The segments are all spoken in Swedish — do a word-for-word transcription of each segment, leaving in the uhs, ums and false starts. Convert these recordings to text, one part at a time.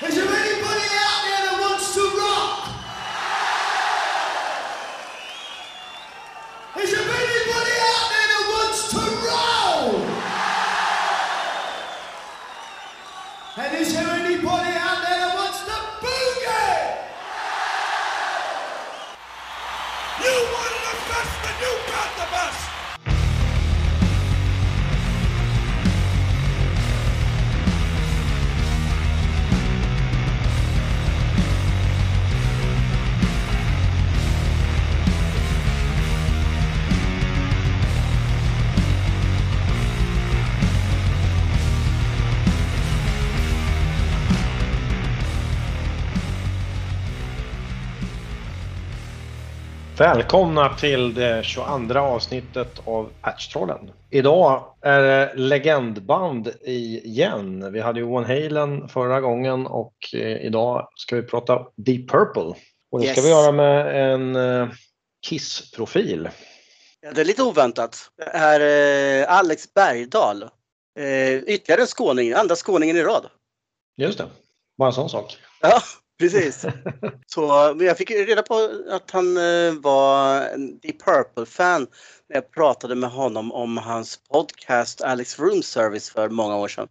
Is there anybody out there that wants to rock? Is there anybody out there that wants to roll? And is there anybody out there that wants to boogie? You want the best and you got the best. Välkomna till det tjugoandra avsnittet av Patchtrollen. Idag är det legendband igen. Vi hade ju Van Halen förra gången och idag ska vi prata Deep Purple. Och det yes. ska vi göra med en Kiss-profil. Ja, det är lite oväntat. Det är Alex Bergdahl. Ytterligare skåningen, andra skåningen i rad. Just det, bara en sån sak. Ja. Precis. Så, men jag fick reda på att han var en Deep Purple-fan när jag pratade med honom om hans podcast Alex Room Service för många år sedan.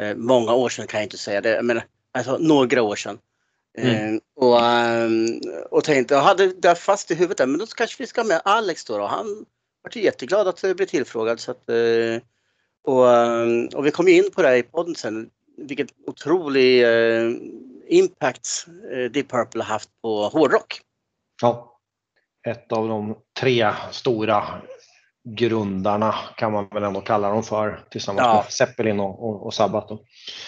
Eh, många år sedan kan jag inte säga det, men alltså några år sedan. Eh, mm. och, och tänkte, jag hade det fast i huvudet där, men då kanske vi ska med Alex då. Och han var jätteglad att bli tillfrågad. Så att, eh, och, och vi kom ju in på det här i podden sen, vilket otroligt... Eh, impact eh, Deep Purple har haft på hårdrock. Ja, ett av de tre stora grundarna kan man väl ändå kalla dem för, tillsammans ja. med Zeppelin och, och, och Sabbat. Då.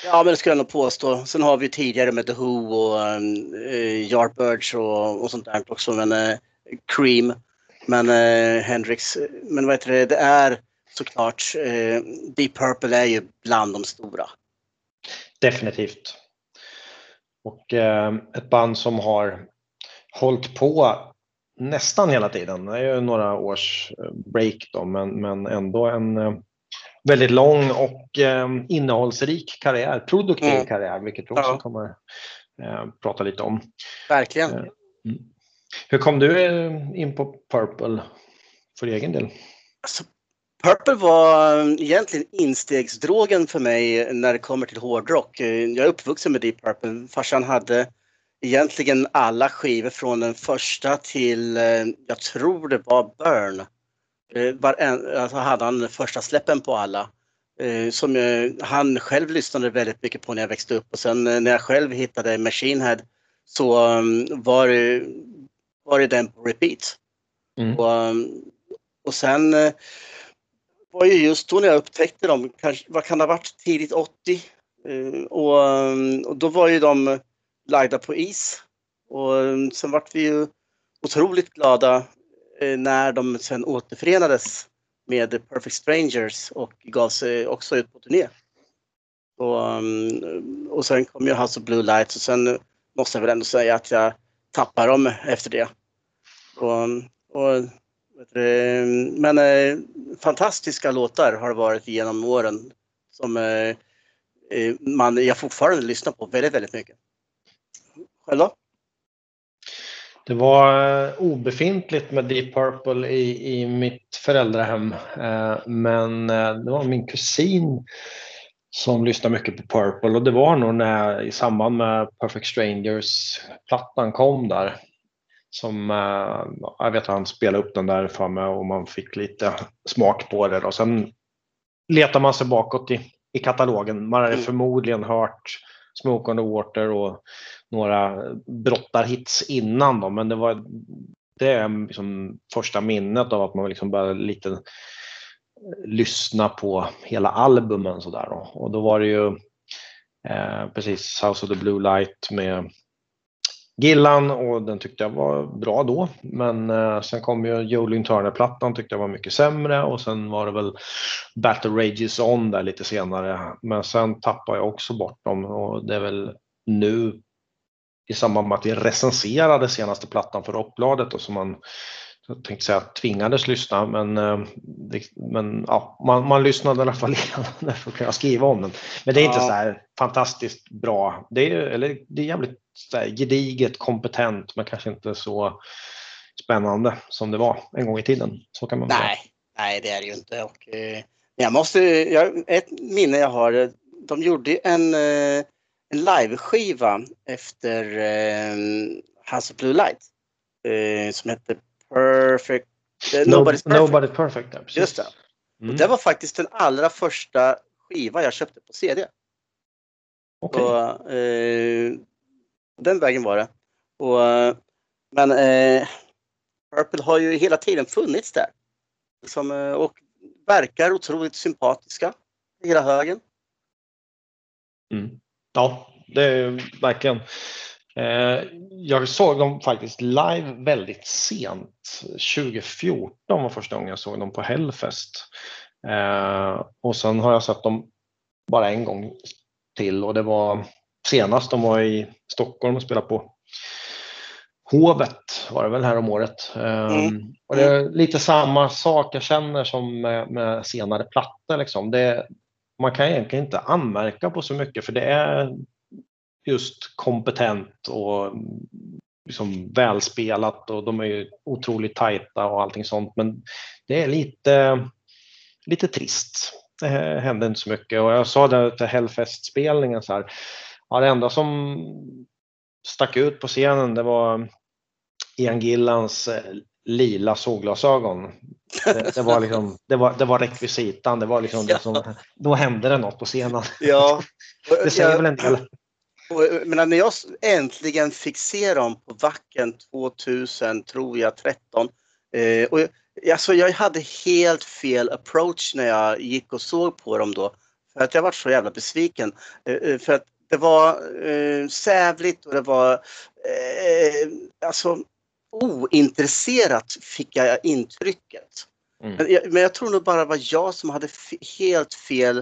Ja, men det skulle jag nog påstå. Sen har vi tidigare med The Who och eh, Yardbirds och, och sånt där också, men eh, Cream, men eh, Hendrix, men vad heter det, det är såklart eh, Deep Purple är ju bland de stora. Definitivt. Och eh, ett band som har hållit på nästan hela tiden. Det är ju några års break då, men, men ändå en eh, väldigt lång och eh, innehållsrik karriär, produktiv mm. karriär, vilket vi också ja. kommer eh, prata lite om. Verkligen. Eh, hur kom du in på Purple för egen del? Alltså, Purple var egentligen instegsdrogen för mig när det kommer till hårdrock. Jag är uppvuxen med Deep Purple. Farsan hade egentligen alla skivor från den första till, jag tror det var Burn. Alltså hade han första släppen på alla. Som han själv lyssnade väldigt mycket på när jag växte upp. Och sen när jag själv hittade Machine Head så var det, var det den på repeat. Mm. Och, och sen... var ju just då när jag upptäckte dem, kanske, vad kan det ha varit, tidigt åttio. Och, och då var ju de lagda på is. Och sen var vi ju otroligt glada när de sen återförenades med Perfect Strangers och gav sig också ut på turné. Och, och sen kom ju House of Blue Lights och sen måste jag väl ändå säga att jag tappar dem efter det. Och, och men eh, fantastiska låtar har varit genom åren som eh, man, jag fortfarande lyssnar på väldigt, väldigt mycket. Själv då? Det var obefintligt med Deep Purple i, i mitt föräldrahem. Eh, men eh, det var min kusin som lyssnade mycket på Purple. Och det var nog när, i samband med Perfect Strangers-plattan kom där. Som, jag vet att han spelade upp den där för mig och man fick lite smak på det. Och sen letar man sig bakåt i, i katalogen. Man hade mm. förmodligen hört Smoke on the Water och några brottarhits innan då. Men det var det är liksom första minnet av att man liksom började lite lyssna på hela albumen sådär då. Och då var det ju eh, precis House of the Blue Light med Gillan, och den tyckte jag var bra då, men eh, sen kom ju Joe Satriani-plattan, tyckte jag var mycket sämre, och sen var det väl Battle Rages On där lite senare, men sen tappade jag också bort dem, och det är väl nu i samband med att vi recenserade senaste plattan för Rockbladet och som man jag tänkte säga tvingades lyssna, men, men ja, man, man lyssnade i alla fall innan för att kunna skriva om den. Men det är inte ja. så här fantastiskt bra. Det är, eller, det är jävligt så här gediget, kompetent, men kanske inte så spännande som det var en gång i tiden. Så kan man nej, säga. Nej, det är det ju inte. Och, jag måste, jag, ett minne jag har, de gjorde en, en liveskiva efter um, House of Blue Lights uh, som hette Perfect, uh, Nobody's Perfect. Nobody's Perfect, ja, just det. Mm. Och det var faktiskt den allra första skiva jag köpte på C D. Okay. Och, uh, den vägen var det. Och, uh, men uh, Purple har ju hela tiden funnits där. Som, uh, och verkar otroligt sympatiska i hela högen. Mm. Ja, det är verkligen. Eh, jag såg dem faktiskt live väldigt sent. tjugo fjorton var första gången jag såg dem på Hellfest. Eh, och sen har jag sett dem bara en gång till. Och det var senast de var i Stockholm och spelade på Hovet, var det väl här om året. Mm. Um, och det är lite samma sak jag känner som med, med senare plattor. Liksom. Det, man kan egentligen inte anmärka på så mycket, för det är just kompetent och liksom välspelat, och de är ju otroligt tajta och allting sånt. Men det är lite, lite trist. Det händer inte så mycket. Och jag sa det till Hellfest-spelningen så här. Ja, det enda som stack ut på scenen, det var Ian Gillans lila såglasögon. Det, det var liksom, det var, det var rekvisitan, det var liksom det som, då hände det något på scenen. Ja. Det säger jag, väl en del. Och, men när jag äntligen fick se dem på Wacken tvåtusen, tror jag, tretton. Eh, och jag, alltså jag hade helt fel approach när jag gick och såg på dem då. För att jag var så jävla besviken. Eh, för att det var eh, sävligt, och det var eh, alltså ointresserat, fick jag intrycket. Mm. Men, jag, men jag tror nog bara var jag som hade f- helt fel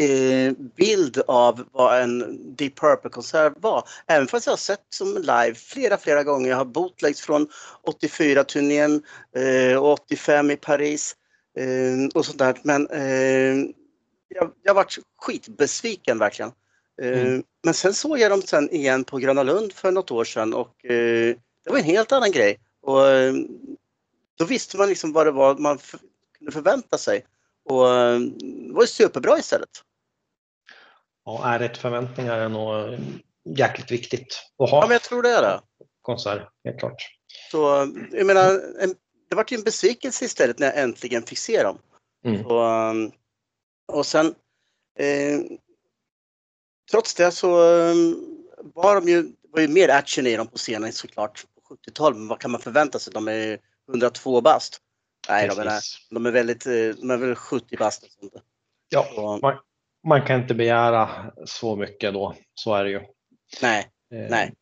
eh, bild av vad en Deep Purple-konsert var. Även fast jag har sett som live flera, flera gånger. Jag har bootlegs från åttiofyra-turnén eh, och åttiofem i Paris eh, och sånt där. Men eh, jag, jag var skitbesviken verkligen. Mm. Men sen såg jag dem sen igen på Gröna Lund för något år sedan, och eh, det var en helt annan grej, och eh, då visste man liksom vad det var man för, kunde förvänta sig, och eh, det var ju superbra istället. Ja, är rätt förväntningar är nog jäkligt viktigt att ha. Ja, men jag tror det är det. Konsert, helt klart. Så jag menar, en, det var ju en besvikelse istället när jag äntligen fick se dem. Mm. Och, och sen eh, trots det så var de ju, var ju mer action i dem på scenen såklart på sjuttiotalet, men vad kan man förvänta sig? De är hundratvå bast. Nej, de är, de är väldigt, de är väl sjuttio bast och sånt. Ja, så, man, man kan inte begära så mycket då, så är det ju. Nej, eh, nej.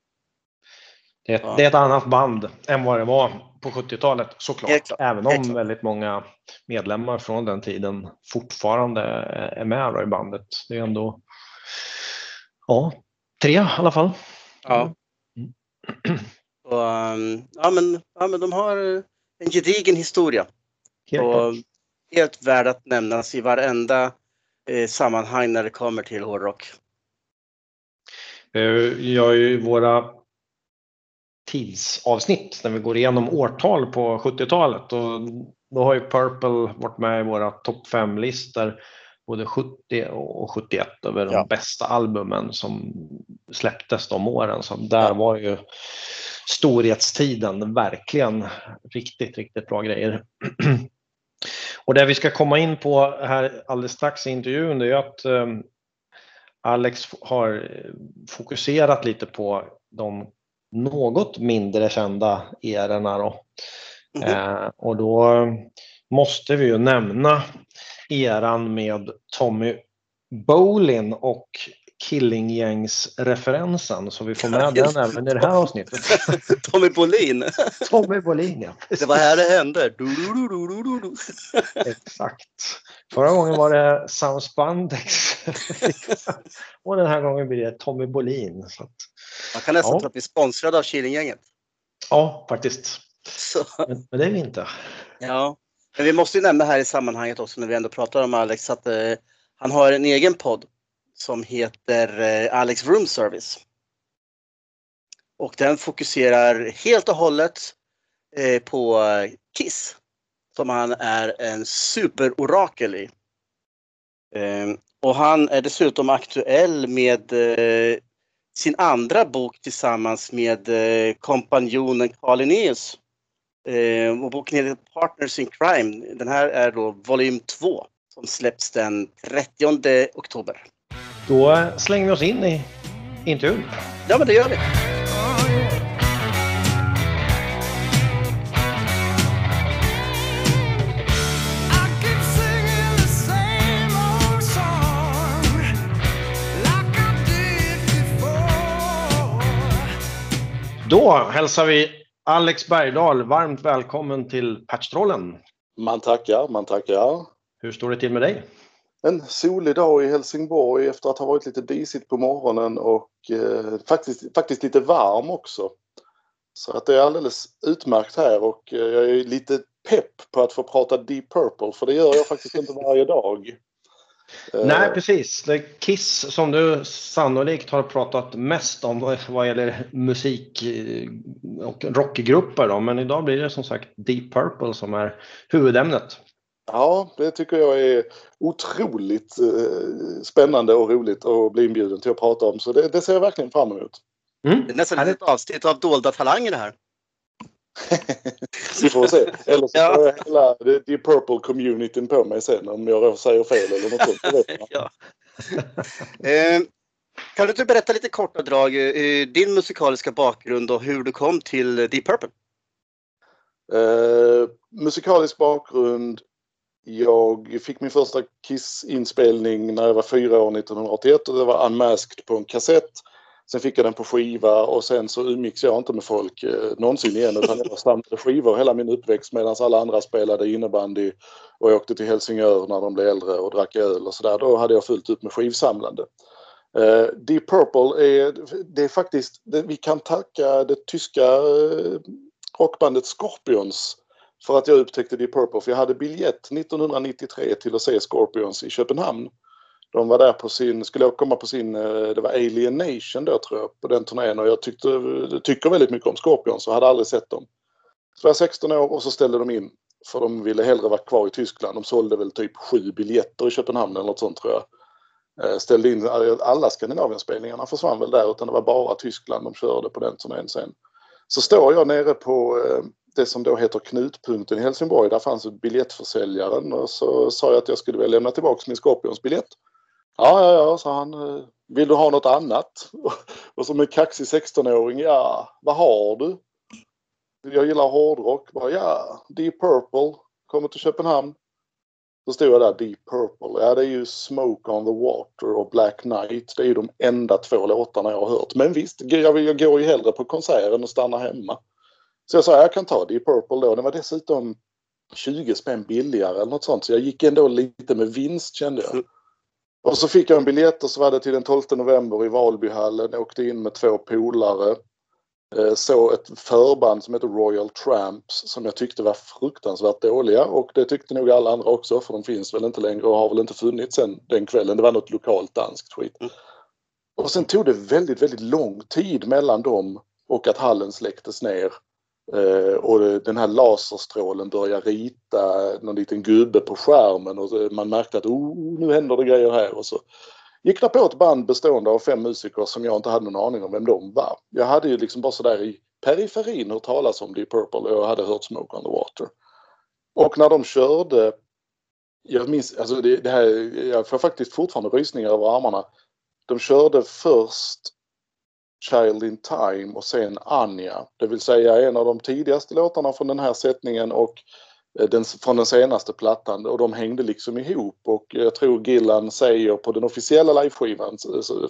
Det, ja. det är ett annat band än vad det var på sjuttiotalet såklart, även om väldigt många medlemmar från den tiden fortfarande är med i bandet. Det är ändå ja, tre i alla fall. Ja. Mm. Och, um, ja, men, ja, men de har en gedigen historia. Helt, och helt värd att nämnas i varenda eh, sammanhang när det kommer till hårdrock. Jag är ju våra tidsavsnitt när vi går igenom årtal på sjuttiotalet. Och då har ju Purple varit med i våra topp fem-listor. Både sjuttio och sjuttioett över de ja. bästa albumen som släpptes de åren. Så där ja. var ju storhetstiden verkligen riktigt, riktigt bra grejer. Och det vi ska komma in på här alldeles strax i intervjun, det är att eh, Alex har fokuserat lite på de något mindre kända erorna då. Mm-hmm. Eh, och då måste vi ju nämna eran med Tommy Bolin och Killinggängs-referensen, så vi får med den även i det här avsnittet. Tommy Bolin. Tommy Bolin, ja. Det var här det hände. Du, du, du, du, du, du. Exakt. Förra gången var det Sam Spandex. Och den här gången blir det Tommy Bolin. Så att, man kan nästan ja. tro att vi är sponsrade av Killinggänget. Ja, faktiskt. Så. Men, men det är vi inte. Ja, men vi måste ju nämna här i sammanhanget också när vi ändå pratar om Alex att eh, han har en egen podd som heter eh, Alex Room Service. Och den fokuserar helt och hållet eh, på Kiss. Som han är en superorakel i. Eh, och han är dessutom aktuell med eh, sin andra bok tillsammans med eh, kompanjonen Carl Linnaeus. Eh, och boken heter Partners in Crime. Den här är då volym två som släpps den trettionde oktober. Då slänger vi oss in i intervjun. Ja, men det gör vi. Då hälsar vi Alex Bergdahl varmt välkommen till Patchtrollen. Man tackar, man tackar. Hur står det till med dig? En solig dag i Helsingborg efter att ha varit lite disigt på morgonen och eh, faktiskt, faktiskt lite varm också. Så att det är alldeles utmärkt här och eh, jag är lite pepp på att få prata Deep Purple för det gör jag faktiskt inte varje dag. Nej, precis. Det är Kiss som du sannolikt har pratat mest om vad gäller musik och rockgrupper. Då. Men idag blir det som sagt Deep Purple som är huvudämnet. Ja, det tycker jag är otroligt eh, spännande och roligt att bli inbjuden till att prata om. Så det, det ser jag verkligen fram emot. Mm. Det är nästan ett avsnitt av dolda talanger det här. Vi får se. Eller så får jag hela The Purple communityn på mig sen om jag säger fel eller något. Ja. eh, kan du inte berätta lite korta drag eh, din musikaliska bakgrund och hur du kom till The Purple? Eh, musikalisk bakgrund. Jag fick min första Kiss-inspelning när jag var fyra år nittonhundraåttioett och det var unmasked på en kassett. Sen fick jag den på skiva och sen så umixade jag inte med folk eh, någonsin igen utan jag samlade skivor hela min uppväxt medan alla andra spelade innebandy och jag åkte till Helsingör när de blev äldre och drack öl och sådär. Då hade jag fullt upp med skivsamlande. Eh, Deep Purple är, det är faktiskt, det, vi kan tacka det tyska eh, rockbandet Scorpions för att jag upptäckte Deep Purple för jag hade biljett nittonhundranittiotre till att se Scorpions i Köpenhamn. De var där på sin, skulle jag komma på sin, det var Alien Nation då tror jag, på den turnén. Och jag tyckte, tycker väldigt mycket om Scorpions och hade aldrig sett dem. Så jag var sexton år och så ställde de in. För de ville hellre vara kvar i Tyskland. De sålde väl typ sju biljetter i Köpenhamn eller något sånt tror jag. Ställde in alla Skandinavienspelningarna försvann väl där utan det var bara Tyskland de körde på den turnén sen. Så står jag nere på det som då heter Knutpunkten i Helsingborg. Där fanns biljettförsäljaren och så sa jag att jag skulle väl lämna tillbaka min Scorpions-biljett. Ja, ja, ja, sa han. Vill du ha något annat? Och som en kaxig sexton-åring, ja, vad har du? Jag gillar hårdrock. Bara, ja, Deep Purple. Kommer till Köpenhamn. Då stod jag där, Deep Purple. Ja, det är ju Smoke on the Water och Black Knight. Det är ju de enda två låtarna jag har hört. Men visst, jag, jag går ju hellre på konserten och stannar hemma. Så jag sa, jag kan ta Deep Purple då. Det var dessutom tjugo spänn billigare eller något sånt. Så jag gick ändå lite med vinst, kände jag. Och så fick jag en biljett och så var det till den tolfte november i Valbyhallen. Jag åkte in med två polare. Så ett förband som heter Royal Tramps som jag tyckte var fruktansvärt dåliga. Och det tyckte nog alla andra också för de finns väl inte längre och har väl inte funnits sen den kvällen. Det var något lokalt danskt skit. Och sen tog det väldigt, väldigt lång tid mellan dem och att hallen släcktes ner. Uh, och den här laserstrålen börjar rita någon liten gubbe på skärmen och man märkte att oh, nu händer det grejer här och så gick det på ett band bestående av fem musiker som jag inte hade någon aning om vem de var. Jag hade ju liksom bara sådär i periferin hört talas om Deep Purple och jag hade hört Smoke on the Water. Och när de körde jag minns, alltså det, det här jag får faktiskt fortfarande rysningar över armarna. De körde först Child in Time och sen Anja, det vill säga en av de tidigaste låtarna från den här sättningen och den, från den senaste plattan och de hängde liksom ihop och jag tror Gillan säger på den officiella liveskivan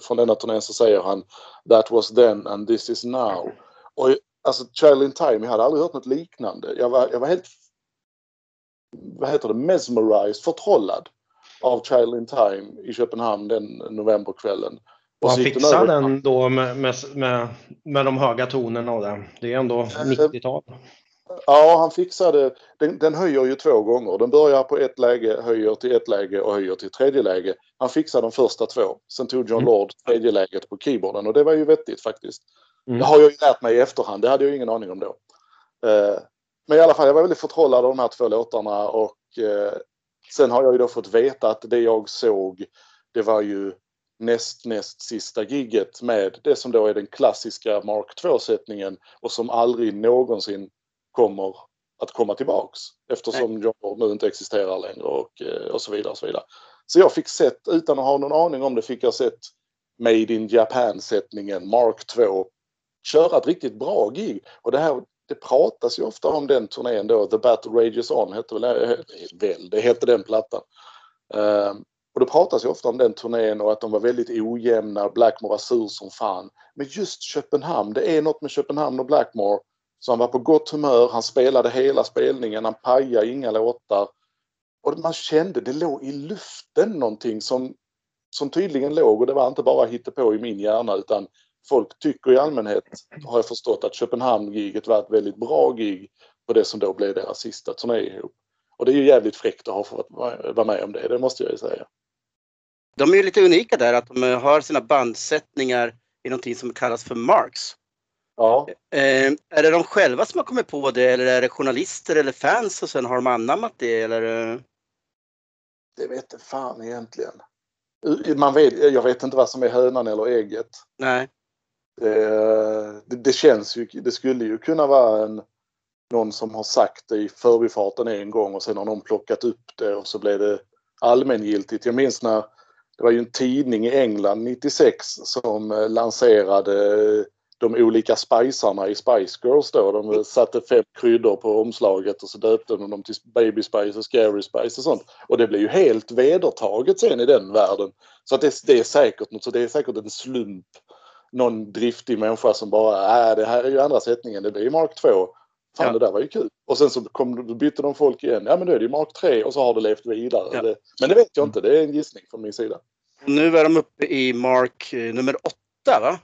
från denna turnén så säger han That was then and this is now och alltså Child in Time, jag hade aldrig hört något liknande, jag var, jag var helt vad heter det, mesmerized, förtrollad av Child in Time i Köpenhamn den novemberkvällen. Och han fixade den då med, med, med, med de höga tonerna och det. Det är ändå nittiotal. Ja, han fixade, den, den höjer ju två gånger. Den börjar på ett läge, höjer till ett läge och höjer till tredje läge. Han fixade de första två. Sen tog John Lord tredje läget på keyboarden och det var ju vettigt faktiskt. Mm. Det har jag ju lärt mig i efterhand, det hade jag ju ingen aning om då. Eh, men i alla fall, jag var väldigt förtrollad av de här två låtarna och eh, sen har jag ju då fått veta att det jag såg, det var ju näst näst sista gigget med det som då är den klassiska Mark två-sättningen och som aldrig någonsin kommer att komma tillbaks eftersom John Lord nu inte existerar längre och, och så vidare och så vidare. Så jag fick sett, utan att ha någon aning om det, fick jag sett Made in Japan-sättningen Mark två köra ett riktigt bra gig. Och det här, det pratas ju ofta om den turnén då, The Battle Rages On hette väl, det hette den plattan. Um, och det pratas ju ofta om den turnén och att de var väldigt ojämna, Blackmore var sur som fan. Men just Köpenhamn, det är något med Köpenhamn och Blackmore. Så han var på gott humör, han spelade hela spelningen, han pajade inga låtar. Och man kände, det låg i luften någonting som, som tydligen låg. Och det var inte bara hittepå i min hjärna, utan folk tycker i allmänhet, har jag förstått, att Köpenhamn-giget var ett väldigt bra gig på det som då blev deras sista turné ihop. Och det är ju jävligt fräckt att ha fått vara med om det, det måste jag ju säga. De är ju lite unika där, att de har sina bandsättningar i någonting som kallas för Marks. Ja. Eh, är det de själva som har kommit på det, eller är det journalister eller fans och sen har de anammat det, eller? Det vet inte fan egentligen. Man vet, jag vet inte vad som är hönan eller ägget. Nej. Eh, det, det känns ju, det skulle ju kunna vara en, någon som har sagt det i förbifarten en gång och sen har någon plockat upp det och så blev det allmängiltigt. Jag minns när det var ju en tidning i England nittiosex som lanserade de olika spicarna i Spice Girls då. De satte fem kryddor på omslaget och så döpte de dem till Baby Spice och Scary Spice och sånt. Och det blev ju helt vedertaget sen i den världen. Så att det, det är säkert något, så det är säkert en slump. Någon driftig människa som bara, äh, det här är ju andra sättningen, det blir ju Mark två. Fan, ja. Det där var ju kul. Och sen så kom, bytte de folk igen, ja men nu är det ju Mark tre och så har det levt vidare. Ja. Det, men det vet jag inte, det är en gissning från min sida. Nu är de uppe i Mark nummer åtta, va?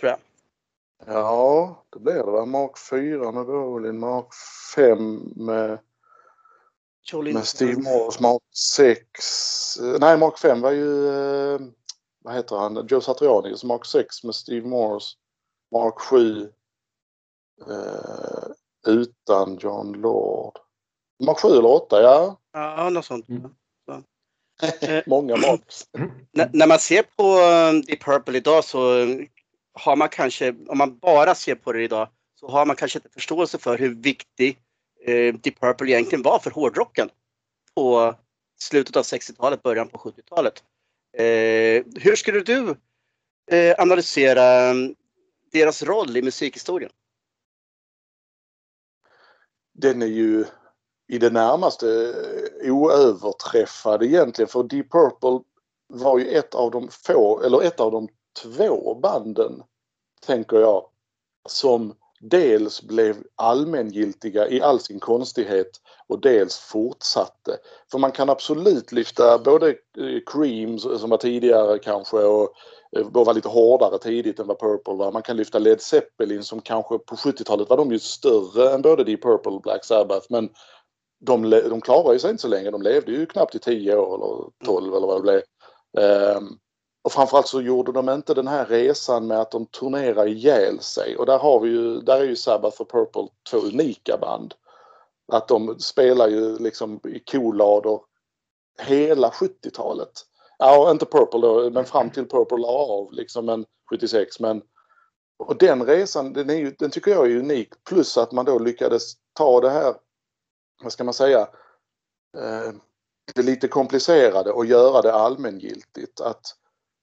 Tror jag. Ja, det blir det va? Mark fyra med Bolin, Mark fem med, med Steve Morse, Mark sex. Nej, Mark fem var ju, vad heter han? Joe Satriani. Så Mark sex med Steve Morse, Mark sju eh, utan John Lord. Mark sju eller åtta, ja. Ja, något sånt. Mm. Många Marks. N- när man ser på Deep Purple idag så har man kanske, om man bara ser på det idag, så har man kanske inte förståelse för hur viktig eh, Deep Purple egentligen var för hårdrocken på slutet av sextiotalet, början på sjuttiotalet. Eh, hur skulle du eh, analysera deras roll i musikhistorien? Den är ju i det närmaste oöverträffad egentligen, för Deep Purple var ju ett av de få, eller ett av de två banden, tänker jag, som dels blev allmängiltiga i all sin konstighet och dels fortsatte. För man kan absolut lyfta både Cream som var tidigare kanske och, och var lite hårdare tidigt än vad Purple var. Man kan lyfta Led Zeppelin som kanske på sjuttiotalet var de ju större än både Deep Purple och Black Sabbath, men de, de klarade ju sig inte så länge. De levde ju knappt i tio år eller tolv eller vad det blev. Um, Och framförallt så gjorde de inte den här resan med att de turnerar ihjäl sig. Och där, har vi ju, där är ju Sabbath och Purple två unika band. Att de spelar ju liksom i kolador hela sjuttiotalet. Ja, inte Purple då, men fram till Purple la av liksom, men sjuttiosex. Men, och den resan, den, är ju, den tycker jag är unik. Plus att man då lyckades ta det här, vad ska man säga, eh, det lite komplicerade och göra det allmängiltigt. Att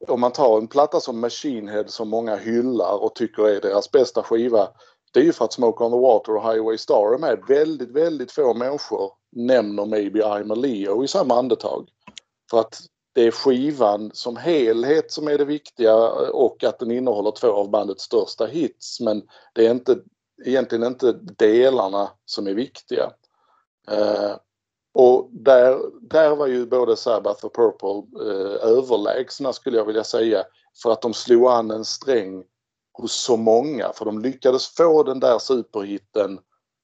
om man tar en platta som Machine Head som många hyllar och tycker är deras bästa skiva, det är ju för att Smoke on the Water och Highway Star är med. Väldigt, väldigt få människor nämner Maybe I'm a Leo i samma andetag. För att det är skivan som helhet som är det viktiga och att den innehåller två av bandets största hits. Men det är inte, egentligen inte delarna som är viktiga. Uh, Och där, där var ju både Sabbath och Purple eh, överlägsna, skulle jag vilja säga, för att de slog an en sträng hos så många. För de lyckades få den där superhitten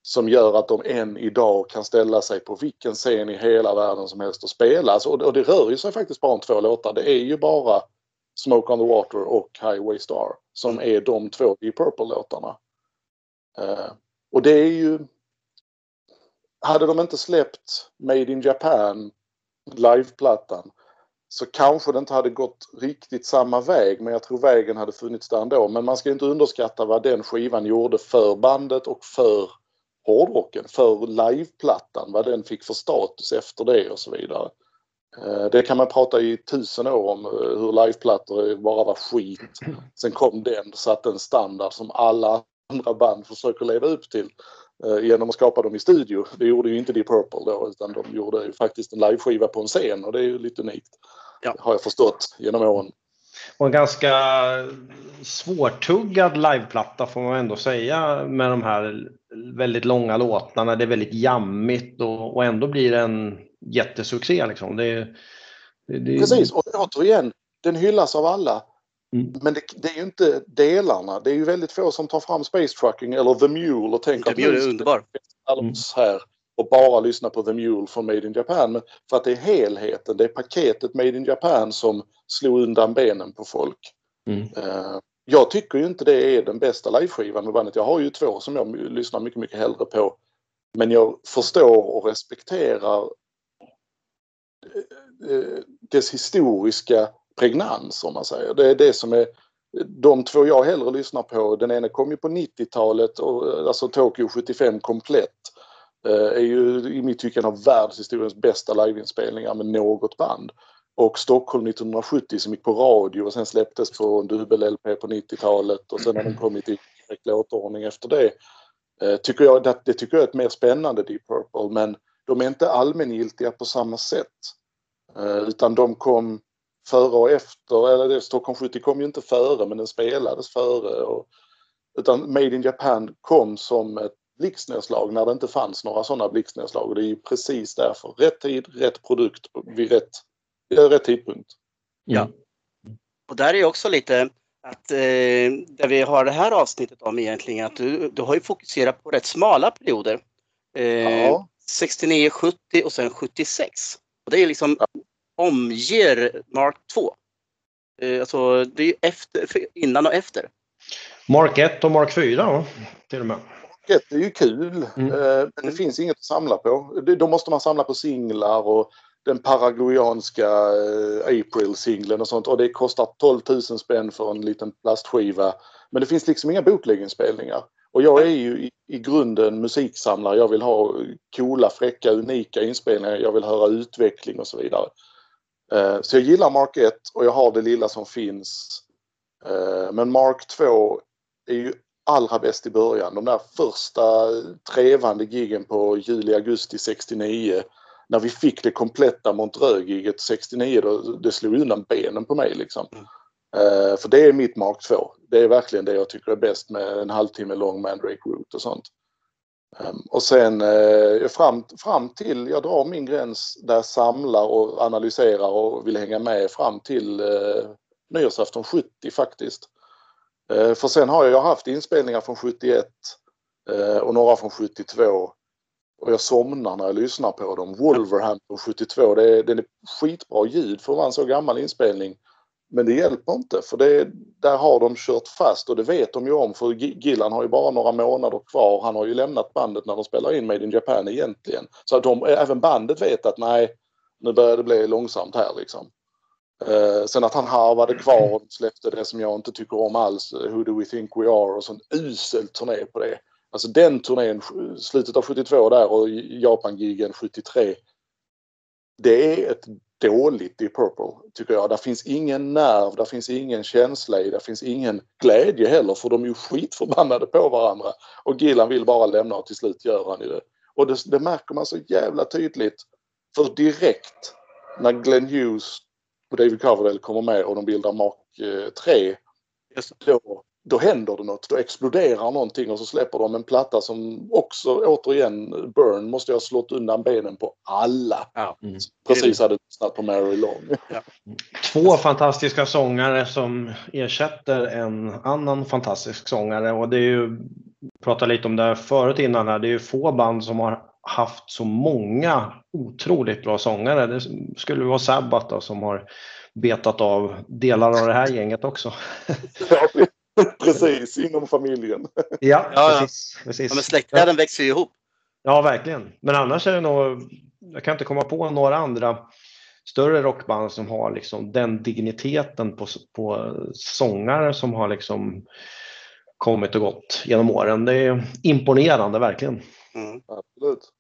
som gör att de än idag kan ställa sig på vilken scen i hela världen som helst och spelas. Och, och det rör ju sig faktiskt bara om två låtar. Det är ju bara Smoke on the Water och Highway Star som är de två Deep Purple-låtarna. Uh, och det är ju... Hade de inte släppt Made in Japan, liveplattan, så kanske det inte hade gått riktigt samma väg. Men jag tror vägen hade funnits där ändå. Men man ska inte underskatta vad den skivan gjorde för bandet och för hårdrocken, för liveplattan, vad den fick för status efter det och så vidare. Det kan man prata i tusen år om, hur liveplattor bara var skit. Sen kom den och satte en standard som alla andra band försöker leva upp till genom att skapa dem i studio. Det gjorde ju inte Deep Purple då, utan de gjorde ju faktiskt en liveskiva på en scen, och det är ju lite unikt, ja. Har jag förstått genom åren. Och en ganska svårtuggad liveplatta får man ändå säga, med de här väldigt långa låtarna. Det är väldigt jammigt och, och ändå blir det en jättesuccé liksom. Det, det, precis, och återigen, den hyllas av alla. Mm. Men det, det är ju inte delarna. Det är ju väldigt få som tar fram Space Trucking eller The Mule och tänker att det är underbart här och bara lyssna på The Mule från Made in Japan. Men för att det är helheten, det är paketet Made in Japan som slog undan benen på folk. Mm. Uh, jag tycker ju inte det är den bästa liveskivan med bandet. Jag har ju två som jag lyssnar mycket, mycket hellre på. Men jag förstår och respekterar dess historiska pregnans, om man säger. Det är det som är de två jag hellre lyssnar på. Den ena kom ju på nittiotalet, och alltså Tokyo sjuttiofem komplett är ju i mitt tycke en av världshistoriens bästa liveinspelningar med något band. Och Stockholm nittonhundrasjuttio som gick på radio och sen släpptes på en dubbel-L P på nittiotalet, och sen har den kommit i låtordning efter det. Tycker jag, det tycker jag är ett mer spännande Deep Purple, men de är inte allmängiltiga på samma sätt. Utan de kom före och efter, eller Stockholm sjuttio kom ju inte före, men den spelades före. Och, utan Made in Japan kom som ett blixtnedslag när det inte fanns några sådana blixtnedslag. Och det är ju precis därför. Rätt tid, rätt produkt vid rätt, rätt tidpunkt. Ja. Och där är ju också lite att eh, där vi har det här avsnittet om egentligen, att du, du har ju fokuserat på rätt smala perioder. Eh, ja. sextionio, sjuttio och sen sjuttiosex. Och det är liksom... Ja. Omger Mark två. Alltså det är efter, innan och efter. Mark ett och Mark fyra då, till och med. Mark ett är ju kul, mm. men det mm. finns inget att samla på. Då måste man samla på singlar och den paraguayanska April-singeln och sånt. Och det kostar tolv tusen spänn för en liten plastskiva. Men det finns liksom inga bootleginspelningar. Och jag är ju i, i grunden musiksamlare. Jag vill ha coola, fräcka, unika inspelningar. Jag vill höra utveckling och så vidare. Så jag gillar Mark ett och jag har det lilla som finns. Men Mark två är ju allra bäst i början. De där första trevande giggen på juli-augusti sextionio. När vi fick det kompletta Montreux-giget sextionio, då, det slog undan benen på mig liksom. Uh, för det är mitt Mark två. Det är verkligen det jag tycker är bäst, med en halvtimme lång Mandrake Root och sånt. Um, och sen uh, fram, fram till, jag drar min gräns där jag samlar och analyserar och vill hänga med fram till uh, nyårsafton sjuttio faktiskt. Uh, för sen har jag haft inspelningar från sjuttioett uh, och några från sjuttiotvå. Och jag somnar när jag lyssnar på dem. Wolverhampton sjuttiotvå, det är, det är skitbra ljud för att vara en så gammal inspelning. Men det hjälper inte, för det, där har de kört fast, och det vet de ju om, för Gillan har ju bara några månader kvar. Han har ju lämnat bandet när de spelar in Made in Japan egentligen. Så att de, även bandet vet att nej, nu börjar det bli långsamt här liksom. Eh, sen att han harvade kvar och släppte det som jag inte tycker om alls, Who Do We Think We Are, och sån usel turné på det. Alltså den turnén, slutet av sjuttiotvå där och Japan-gigen sjuttiotre, det är ett dåligt i Purple, tycker jag. Där finns ingen nerv, där finns ingen känsla i, där finns ingen glädje heller, för de är ju skitförbannade på varandra. Och Gillan vill bara lämna, och till slut gör han ju det. Och det, det märker man så jävla tydligt, för direkt när Glenn Hughes och David Coverdale kommer med och de bildar Mark eh, tre, yes. då, då händer det något, då exploderar någonting, och så släpper de en platta som också, återigen, Burn måste jag ha slått undan benen på alla. Ja. Mm. Precis hade lyssnat på Mary Long. Ja. Två fantastiska sångare som ersätter en annan fantastisk sångare, och det är ju pratade lite om det här förut innan här, det är ju få band som har haft så många otroligt bra sångare. Det skulle vara Sabbat då, som har betat av delar av det här gänget också. Ja, precis, inom familjen. Ja, ja, precis. precis. Ja, men släktträden växer ju ihop. Ja, verkligen. Men annars är det nog, jag kan inte komma på några andra större rockband som har liksom den digniteten på, på sångare som har liksom kommit och gått genom åren. Det är imponerande, verkligen. Mm. Absolut.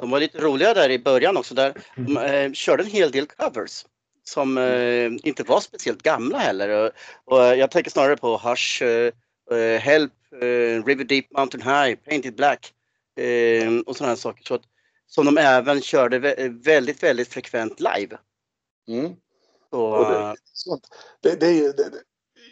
De var lite roliga där i början också. Där. De eh, körde en hel del covers som eh, inte var speciellt gamla heller. Och, och jag tänker snarare på Hush, eh, Help, eh, River Deep, Mountain High, Painted Black eh, och sådana här saker. Så att, som de även körde väldigt, väldigt frekvent live. Mm. Så, och det, det, det, det, det.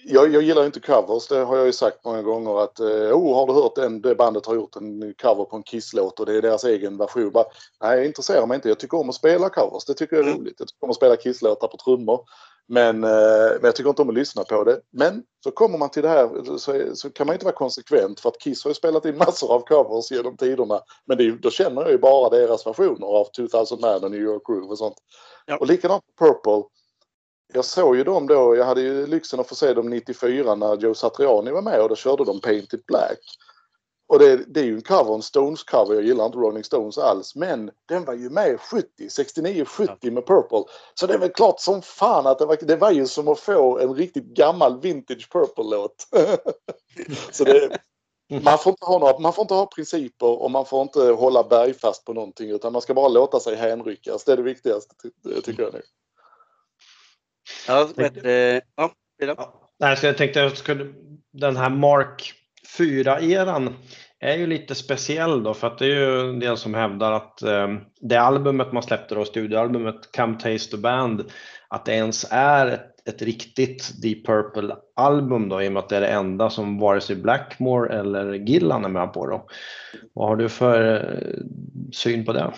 Jag, jag gillar inte covers, det har jag ju sagt många gånger, att oh, har du hört den, det bandet har gjort en cover på en Kiss-låt och det är deras egen version. Bara, nej, jag intresserar mig inte, jag tycker om att spela covers, det tycker jag är roligt. Jag tycker om att spela Kiss-låtar på trummor, men, men jag tycker inte om att lyssna på det. Men så kommer man till det här, så, så kan man inte vara konsekvent, för att Kiss har ju spelat in massor av covers genom tiderna, men det, då känner jag ju bara deras versioner av two thousand nine och New York Groove och sånt. Ja. Och likadant Purple. Jag såg ju dem då, jag hade ju lyxen att få se dem nittiofyra när Joe Satriani var med och då körde de Painted Black. Och det, det är ju en cover, en Stones cover, jag gillar inte Rolling Stones alls, men den var ju med sextionio sjuttio med Purple. Så det är väl klart som fan att det var, det var ju som att få en riktigt gammal vintage Purple-låt. Så det, man får inte ha några, man får inte ha principer och man får inte hålla bergfast på någonting, utan man ska bara låta sig hänryckas, det är det viktigaste tycker jag nu. Ja, men, eh, ja, ja, så jag tänkte att den här Mark fyra-eran är ju lite speciell då, för att det är ju en del som hävdar att eh, det albumet man släppte då, studioalbumet Come Taste the Band, att det ens är ett, ett riktigt Deep Purple-album då, i och med att det är det enda som vare sig Blackmore eller Gillan är med på då. Vad har du för eh, syn på det?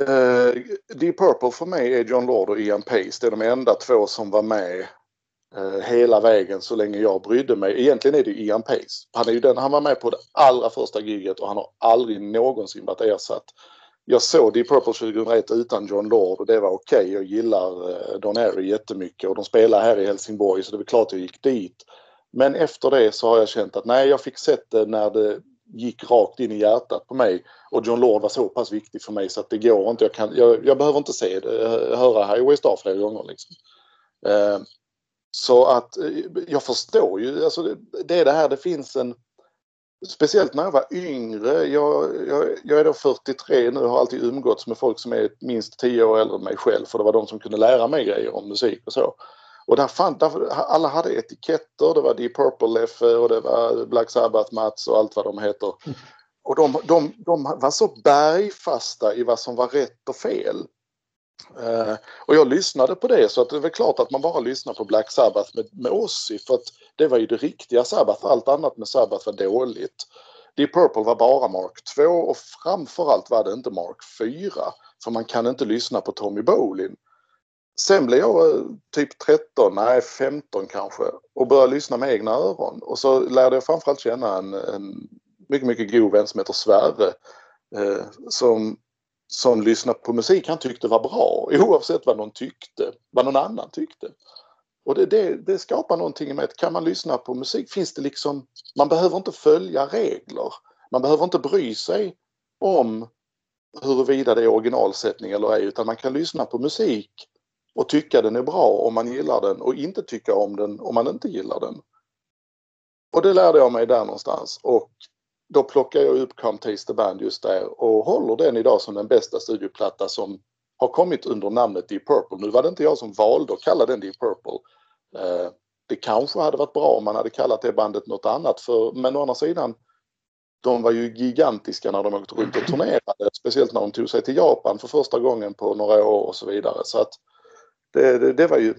Uh, Deep Purple för mig är John Lord och Ian Pace. Det är de enda två som var med uh, hela vägen så länge jag brydde mig. Egentligen är det Ian Pace. Han, är ju den, han var med på det allra första giget och han har aldrig någonsin varit ersatt. Jag såg Deep Purple tjugohundraett utan John Lord och det var okej. Okay. Jag gillar uh, Don Airey jättemycket och de spelar här i Helsingborg, så det var klart jag gick dit. Men efter det så har jag känt att nej, jag fick sett det när det gick rakt in i hjärtat på mig, och John Lord var så pass viktig för mig så att det går inte, jag, kan, jag, jag behöver inte se det, höra Highway Star flera gånger liksom. Eh, så att jag förstår ju, alltså det, det är det här, det finns en, speciellt när jag var yngre, jag, jag, jag är då fyrtiotre nu och har alltid umgåtts med folk som är minst tio år äldre än mig själv, för det var de som kunde lära mig grejer om musik och så. Och där fann, där, alla hade etiketter, det var Deep Purple Leffe och det var Black Sabbath Mats och allt vad de heter. Och de, de, de var så bergfasta i vad som var rätt och fel. Eh, och jag lyssnade på det, så att det var klart att man bara lyssnade på Black Sabbath med, med Ozzy, för att det var ju det riktiga Sabbath, allt annat med Sabbath var dåligt. Deep Purple var bara Mark två och framförallt var det inte Mark fyra, för man kan inte lyssna på Tommy Bolin. Sen blev jag typ tretton, nej femton kanske, och började lyssna med egna öron. Och så lärde jag framförallt känna en, en mycket, mycket god vän som heter Sverre, eh, som, som lyssnade på musik han tyckte var bra, oavsett vad någon tyckte, vad någon annan tyckte. Och det, det, det skapar någonting med att kan man lyssna på musik, finns det liksom, man behöver inte följa regler, man behöver inte bry sig om huruvida det är originalsättning eller ej, utan man kan lyssna på musik och tycka den är bra om man gillar den, och inte tycka om den om man inte gillar den. Och det lärde jag mig där någonstans. Och då plockade jag upp Come Taste the Band just där, och håller den idag som den bästa studioplatta som har kommit under namnet Deep Purple. Nu var det inte jag som valde att kalla den Deep Purple. Det kanske hade varit bra om man hade kallat det bandet något annat. För, men å andra sidan, de var ju gigantiska när de åkte runt och turnerade. Speciellt när de tog sig till Japan för första gången på några år och så vidare. Så att Det, det, det var ju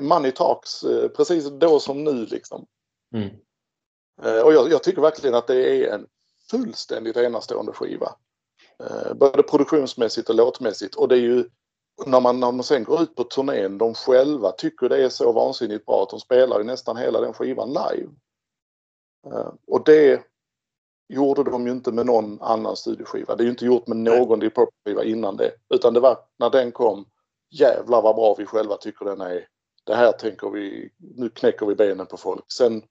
money talks precis då som nu liksom. Mm. Och jag, jag tycker verkligen att det är en fullständigt enastående skiva. Både produktionsmässigt och låtmässigt. Och det är ju, när man, när man sen går ut på turnén, de själva tycker det är så vansinnigt bra att de spelar ju nästan hela den skivan live. Och det gjorde de ju inte med någon annan studioskiva. Det är ju inte gjort med någon Deep Purple-skiva innan det. Utan det var när den kom, jävlar vad bra vi själva tycker den är. Det här tänker vi, nu knäcker vi benen på folk. Sen,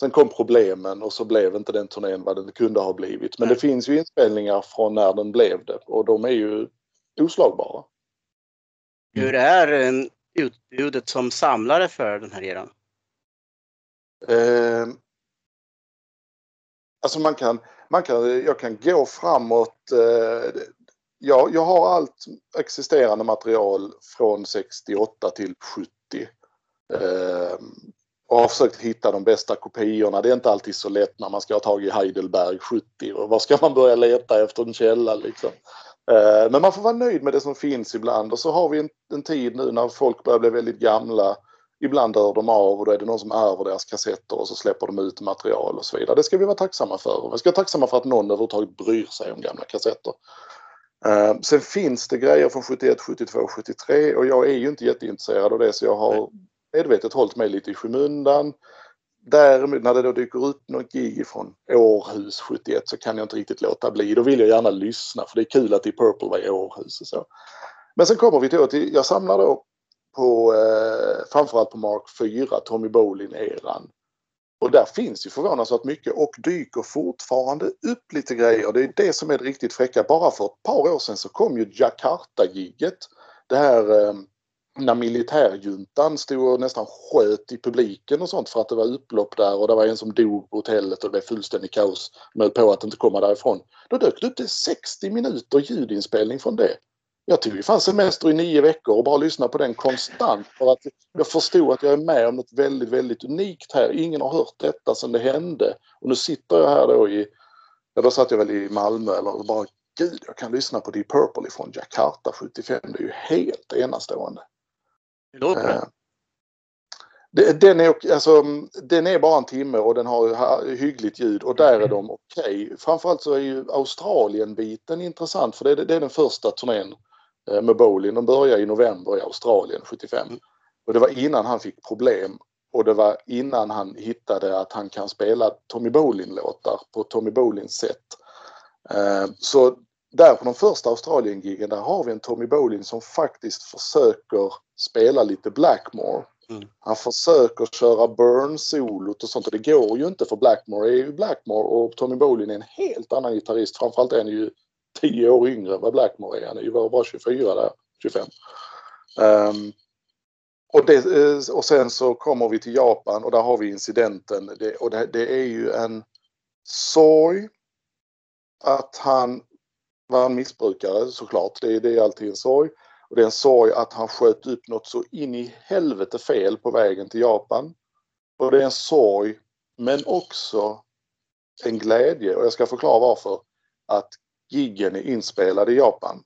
sen kom problemen och så blev inte den turnén vad den kunde ha blivit. Men det finns ju inspelningar från när den blev det. Och de är ju oslagbara. Hur är utbudet som samlare för den här eran? Eh, alltså man kan, man kan, jag kan gå framåt. Eh, ja, jag har allt existerande material från sextioåtta till sjuttio. Eh, och har försökt hitta de bästa kopiorna. Det är inte alltid så lätt när man ska ha tag i Heidelberg sjuttio. Och var ska man börja leta efter en källa liksom? Eh, men man får vara nöjd med det som finns ibland. Och så har vi en, en tid nu när folk börjar bli väldigt gamla. Ibland dör de av och då är det någon som ärver deras kassetter och så släpper de ut material och så vidare. Det ska vi vara tacksamma för. Vi ska vara tacksamma för att någon överhuvudtaget bryr sig om gamla kassetter. Eh, sen finns det grejer från sjuttioett, sjuttiotvå, sjuttiotre och jag är ju inte jätteintresserad av det så jag har medvetet hållit mig lite i skymundan. Däremot när det då dyker upp något gig från Århus sjuttioett så kan jag inte riktigt låta bli. Då vill jag gärna lyssna för det är kul att Deep Purple var i Århus och så. Men sen kommer vi till att jag samlar då på, eh, framförallt på Mark fyra, Tommy Bolin-eran. Och där finns ju förvånansvärt mycket och dyker fortfarande upp lite grejer. Det är det som är det riktigt fräcka. Bara för ett par år sedan så kom ju Jakarta-gigget. Det här eh, när militärjuntan stod och nästan sköt i publiken och sånt för att det var upplopp där och det var en som dog på hotellet och det blev fullständigt kaos med på att inte komma därifrån. Då dök det upp till sextio minuter ljudinspelning från det. Jag tog ju fan semester i nio veckor och bara lyssna på den konstant för att jag förstod att jag är med om något väldigt, väldigt unikt här. Ingen har hört detta sedan det hände. Och nu sitter jag här då i, ja då satt jag väl i Malmö eller bara, gud jag kan lyssna på Deep Purple från Jakarta sjuttiofem. Det är ju helt enastående. Det låter det. Den är, alltså, den är bara en timme och den har hyggligt ljud och där är de okej. Okay. Framförallt så är ju Australien-biten intressant för det är, det är den första turnén med Bolin. De började i november i Australien sjuttiofem och det var innan han fick problem och det var innan han hittade att han kan spela Tommy Bolin-låtar på Tommy Bolins sätt. Så där på de första Australien-gigen där har vi en Tommy Bolin som faktiskt försöker spela lite Blackmore. Mm. Han försöker köra Burn-solot och sånt och det går ju inte för Blackmore är ju Blackmore och Tommy Bolin är en helt annan gitarrist. Framförallt är han ju tio år yngre än vad Blackmore är. Han är ju bara tjugofyra där, tjugofem. Um, och, det, och sen så kommer vi till Japan och där har vi incidenten det, och det, det är ju en sorg att han var en missbrukare såklart. Det, det är alltid en sorg. Och det är en sorg att han sköt upp något så in i helvete fel på vägen till Japan. Och det är en sorg men också en glädje. Och jag ska förklara varför. Att giggen är inspelad i Japan.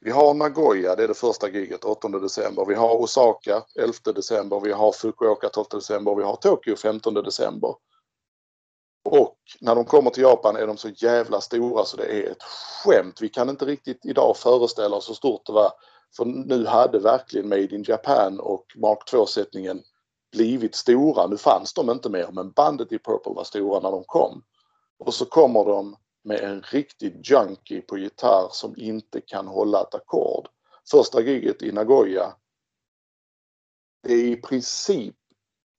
Vi har Nagoya, det är det första gigget, åttonde december. Vi har Osaka, elfte december. Vi har Fukuoka, tolfte december. Vi har Tokyo, femtonde december. Och när de kommer till Japan är de så jävla stora så det är ett skämt. Vi kan inte riktigt idag föreställa oss hur stort det var. För nu hade verkligen Made in Japan och Mark två-sättningen blivit stora. Nu fanns de inte mer, men bandet i Purple var stora när de kom. Och så kommer de med en riktig junkie på gitarr som inte kan hålla ett ackord. Första giget i Nagoya är i princip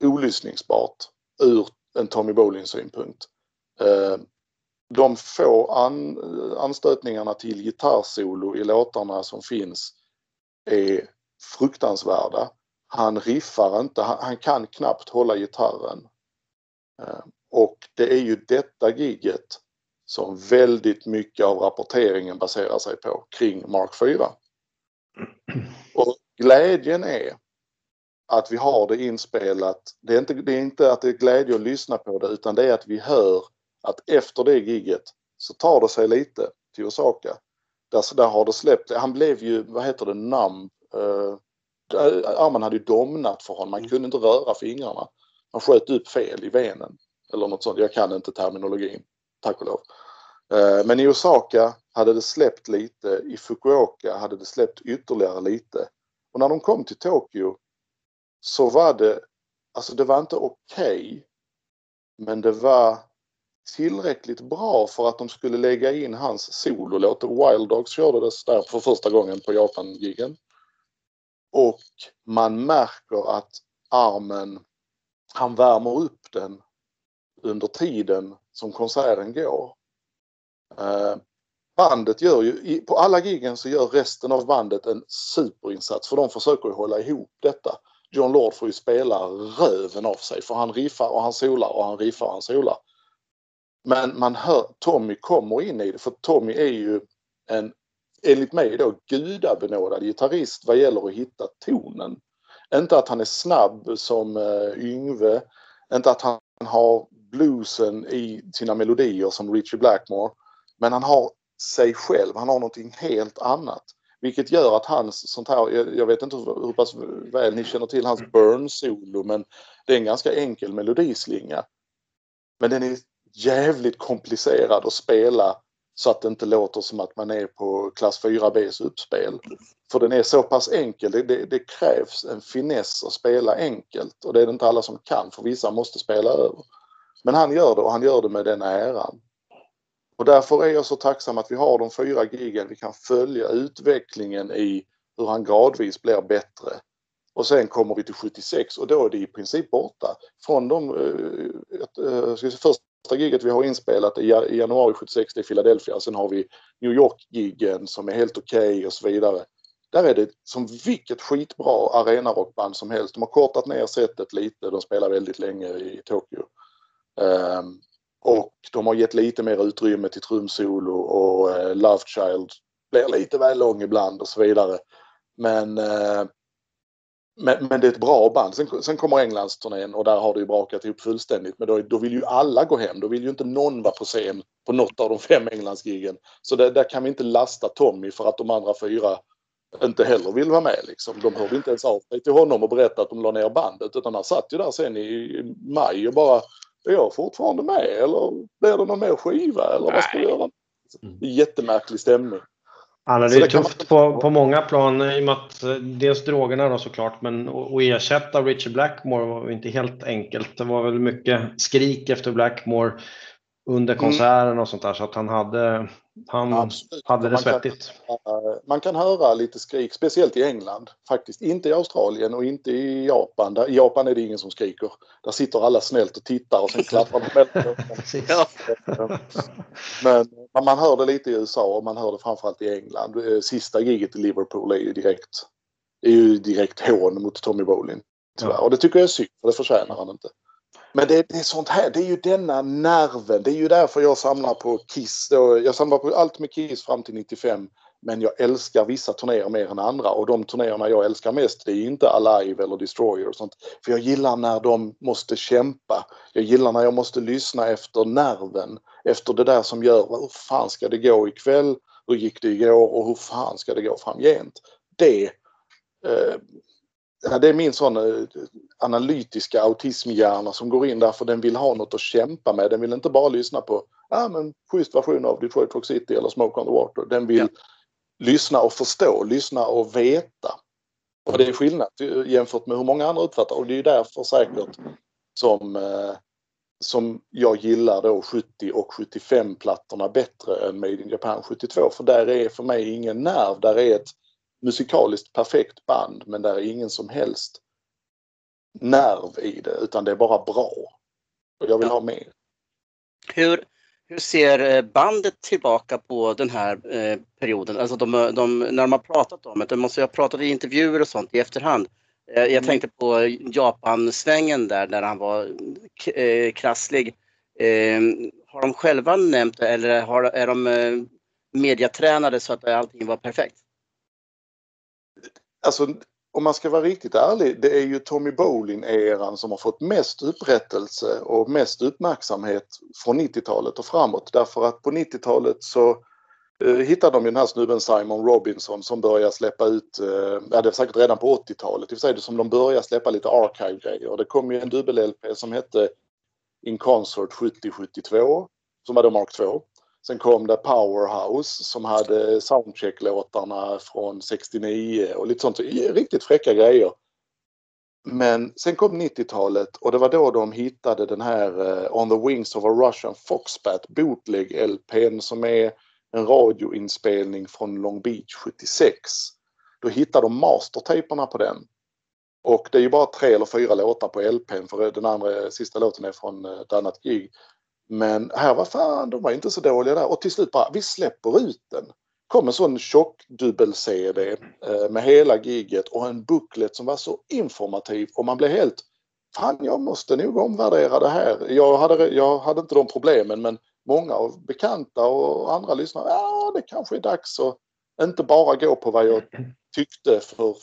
olyssningsbart ur en Tommy Bolins synpunkt. De få an, anstötningarna till gitarrsolo i låtarna som finns är fruktansvärda. Han riffar inte, han, han kan knappt hålla gitarren. Eh, och det är ju detta giget som väldigt mycket av rapporteringen baserar sig på kring Mark fyra. Och glädjen är att vi har det inspelat. Det är inte, det är inte att det är glädje att lyssna på det utan det är att vi hör att efter det giget så tar det sig lite till Osaka. Där, så där har det släppt. Han blev ju, vad heter det, namn. Uh, armen hade ju domnat för honom. Man mm. kunde inte röra fingrarna. Han sköt upp fel i venen. Eller något sånt. Jag kan inte terminologin. Tack och lov. Uh, men i Osaka hade det släppt lite. I Fukuoka hade det släppt ytterligare lite. Och när de kom till Tokyo så var det, alltså det var inte okej. Okay. Men det var tillräckligt bra för att de skulle lägga in hans sololåter. Wild Dogs kördes där för första gången på Japan-giggen. Och man märker att armen, han värmer upp den under tiden som konserten går. Eh, bandet gör ju, i, på alla giggen så gör resten av bandet en superinsats, för de försöker ju hålla ihop detta. John Lord får ju spela röven av sig, för han riffar och han solar och han riffar och han solar. Men man hör, Tommy kommer in i det, för Tommy är ju en, enligt mig då, gudabenådad gitarrist vad gäller att hitta tonen. Inte att han är snabb som eh, Yngve, inte att han har bluesen i sina melodier som Richie Blackmore, men han har sig själv, han har någonting helt annat. Vilket gör att hans sånt här, jag vet inte hur pass väl ni känner till hans Burn-solo, men det är en ganska enkel melodislinga. Men den är jävligt komplicerad att spela så att det inte låter som att man är på klass fyra B:s uppspel. För den är så pass enkel, det, det, det krävs en finess att spela enkelt. Och det är det inte alla som kan, för vissa måste spela över. Men han gör det, och han gör det med den äran. Och därför är jag så tacksam att vi har de fyra gigen. Vi kan följa utvecklingen i hur han gradvis blir bättre. Och sen kommer vi till sjuttiosex, och då är det i princip borta. Från de äh, äh, ska jag säga, första giget vi har inspelat i januari sjuttiosex i Philadelphia. Sen har vi New York-gigen som är helt okej okay och så vidare. Där är det som vilket skitbra arenarockband som helst. De har kortat ner sättet lite. De spelar väldigt länge i Tokyo. Um, Och de har gett lite mer utrymme till trumsolo, och eh, Love Child blir lite väl lång ibland och så vidare. Men, eh, men, men det är ett bra band. Sen, sen kommer Englandsturnén, och där har det ju brakat ihop fullständigt. Men då, då vill ju alla gå hem. Då vill ju inte någon vara på scen på något av de fem Englandsgigen. Så där, där kan vi inte lasta Tommy för att de andra fyra inte heller vill vara med. Liksom. De hörde inte ens av sig till honom och berättade att de la ner bandet. Utan han satt ju där sen i, i maj och bara... Är jag fortfarande med? Eller blir det någon mer skiva? Eller nej. Vad ska jag göra? Jättemärklig stämning. Alla, det är tufft man... på, på många plan. I och med att dels drogerna då såklart. Men att ersätta Richie Blackmore var inte helt enkelt. Det var väl mycket skrik efter Blackmore under konserten mm. och sånt där. Så att han hade, han hade det svettigt. Man kan, man kan höra lite skrik. Speciellt i England faktiskt. Inte i Australien och inte i Japan. Där, I Japan är det ingen som skriker. Där sitter alla snällt och tittar och sen klappar de mellan. Men, men man hör det lite i U S A och man hör det framförallt i England. Sista giget i Liverpool är ju direkt, är ju direkt hån mot Tommy Bolin. Ja. Och det tycker jag är synd, för det förtjänar han inte. Men det, det är sånt här, det är ju denna nerven. Det är ju därför jag samlar på Kiss. Jag samlar på allt med Kiss fram till nittiofem. Men jag älskar vissa turnéer mer än andra. Och de turnéerna jag älskar mest, det är inte Alive eller Destroyer och sånt. För jag gillar när de måste kämpa. Jag gillar när jag måste lyssna efter nerven. Efter det där som gör, hur fan ska det gå ikväll? Hur gick det igår? Och hur fan ska det gå framgent? Det... Eh, Det är min sån analytiska autismhjärna som går in där, för den vill ha något att kämpa med. Den vill inte bara lyssna på ah, men schysst version av Detroit Rock City eller Smoke on the Water. Den vill ja. lyssna och förstå, lyssna och veta. Och det är skillnad jämfört med hur många andra uppfattar. Och det är ju därför säkert som, som jag gillar då sjuttio- och sjuttiofem-plattorna bättre än Made in Japan sjuttiotvå. För där är för mig ingen nerv, där är ett musikaliskt perfekt band, men där är ingen som helst nerv i det, utan det är bara bra. Och jag vill ja. ha mer. Hur, hur ser bandet tillbaka på den här eh, perioden? Alltså de, de, när de har pratat om det, måste jag ha pratat i intervjuer och sånt i efterhand. Eh, jag mm. tänkte på Japan-svängen där, när han var k- eh, krasslig. Eh, har de själva nämnt det, eller har, är de eh, mediatränade så att allting var perfekt? Alltså, om man ska vara riktigt ärlig, det är ju Tommy Bolin-eran som har fått mest upprättelse och mest uppmärksamhet från nittiotalet och framåt. Därför att på nittiotalet så eh, hittade de ju den här snubben Simon Robinson som börjar släppa ut, eh, ja, det var säkert redan på åttiotalet, det vill säga det som de börjar släppa lite archive-grejer. Det kom ju en dubbel-L P som hette In Concert sjuttio sjuttiotvå, som var då Mark två. Sen kom det Powerhouse som hade soundcheck-låtarna från sextionio och lite sånt. Riktigt fräcka grejer. Men sen kom nittiotalet och det var då de hittade den här uh, On the Wings of a Russian Foxbat bootleg L P som är en radioinspelning från Long Beach sjuttiosex. Då hittade de mastertaperna på den. Och det är ju bara tre eller fyra låtar på L P, för den andra sista låten är från ett annat gig. Men här var fan, de var inte så dåliga där. Och till slut bara, vi släpper ut den. Kom en sån tjock dubbel-C D med hela giget och en booklet som var så informativ. Och man blev helt, fan jag måste nog omvärdera det här. Jag hade, jag hade inte de problemen, men många av bekanta och andra lyssnare, ja det kanske är dags att inte bara gå på vad jag tyckte för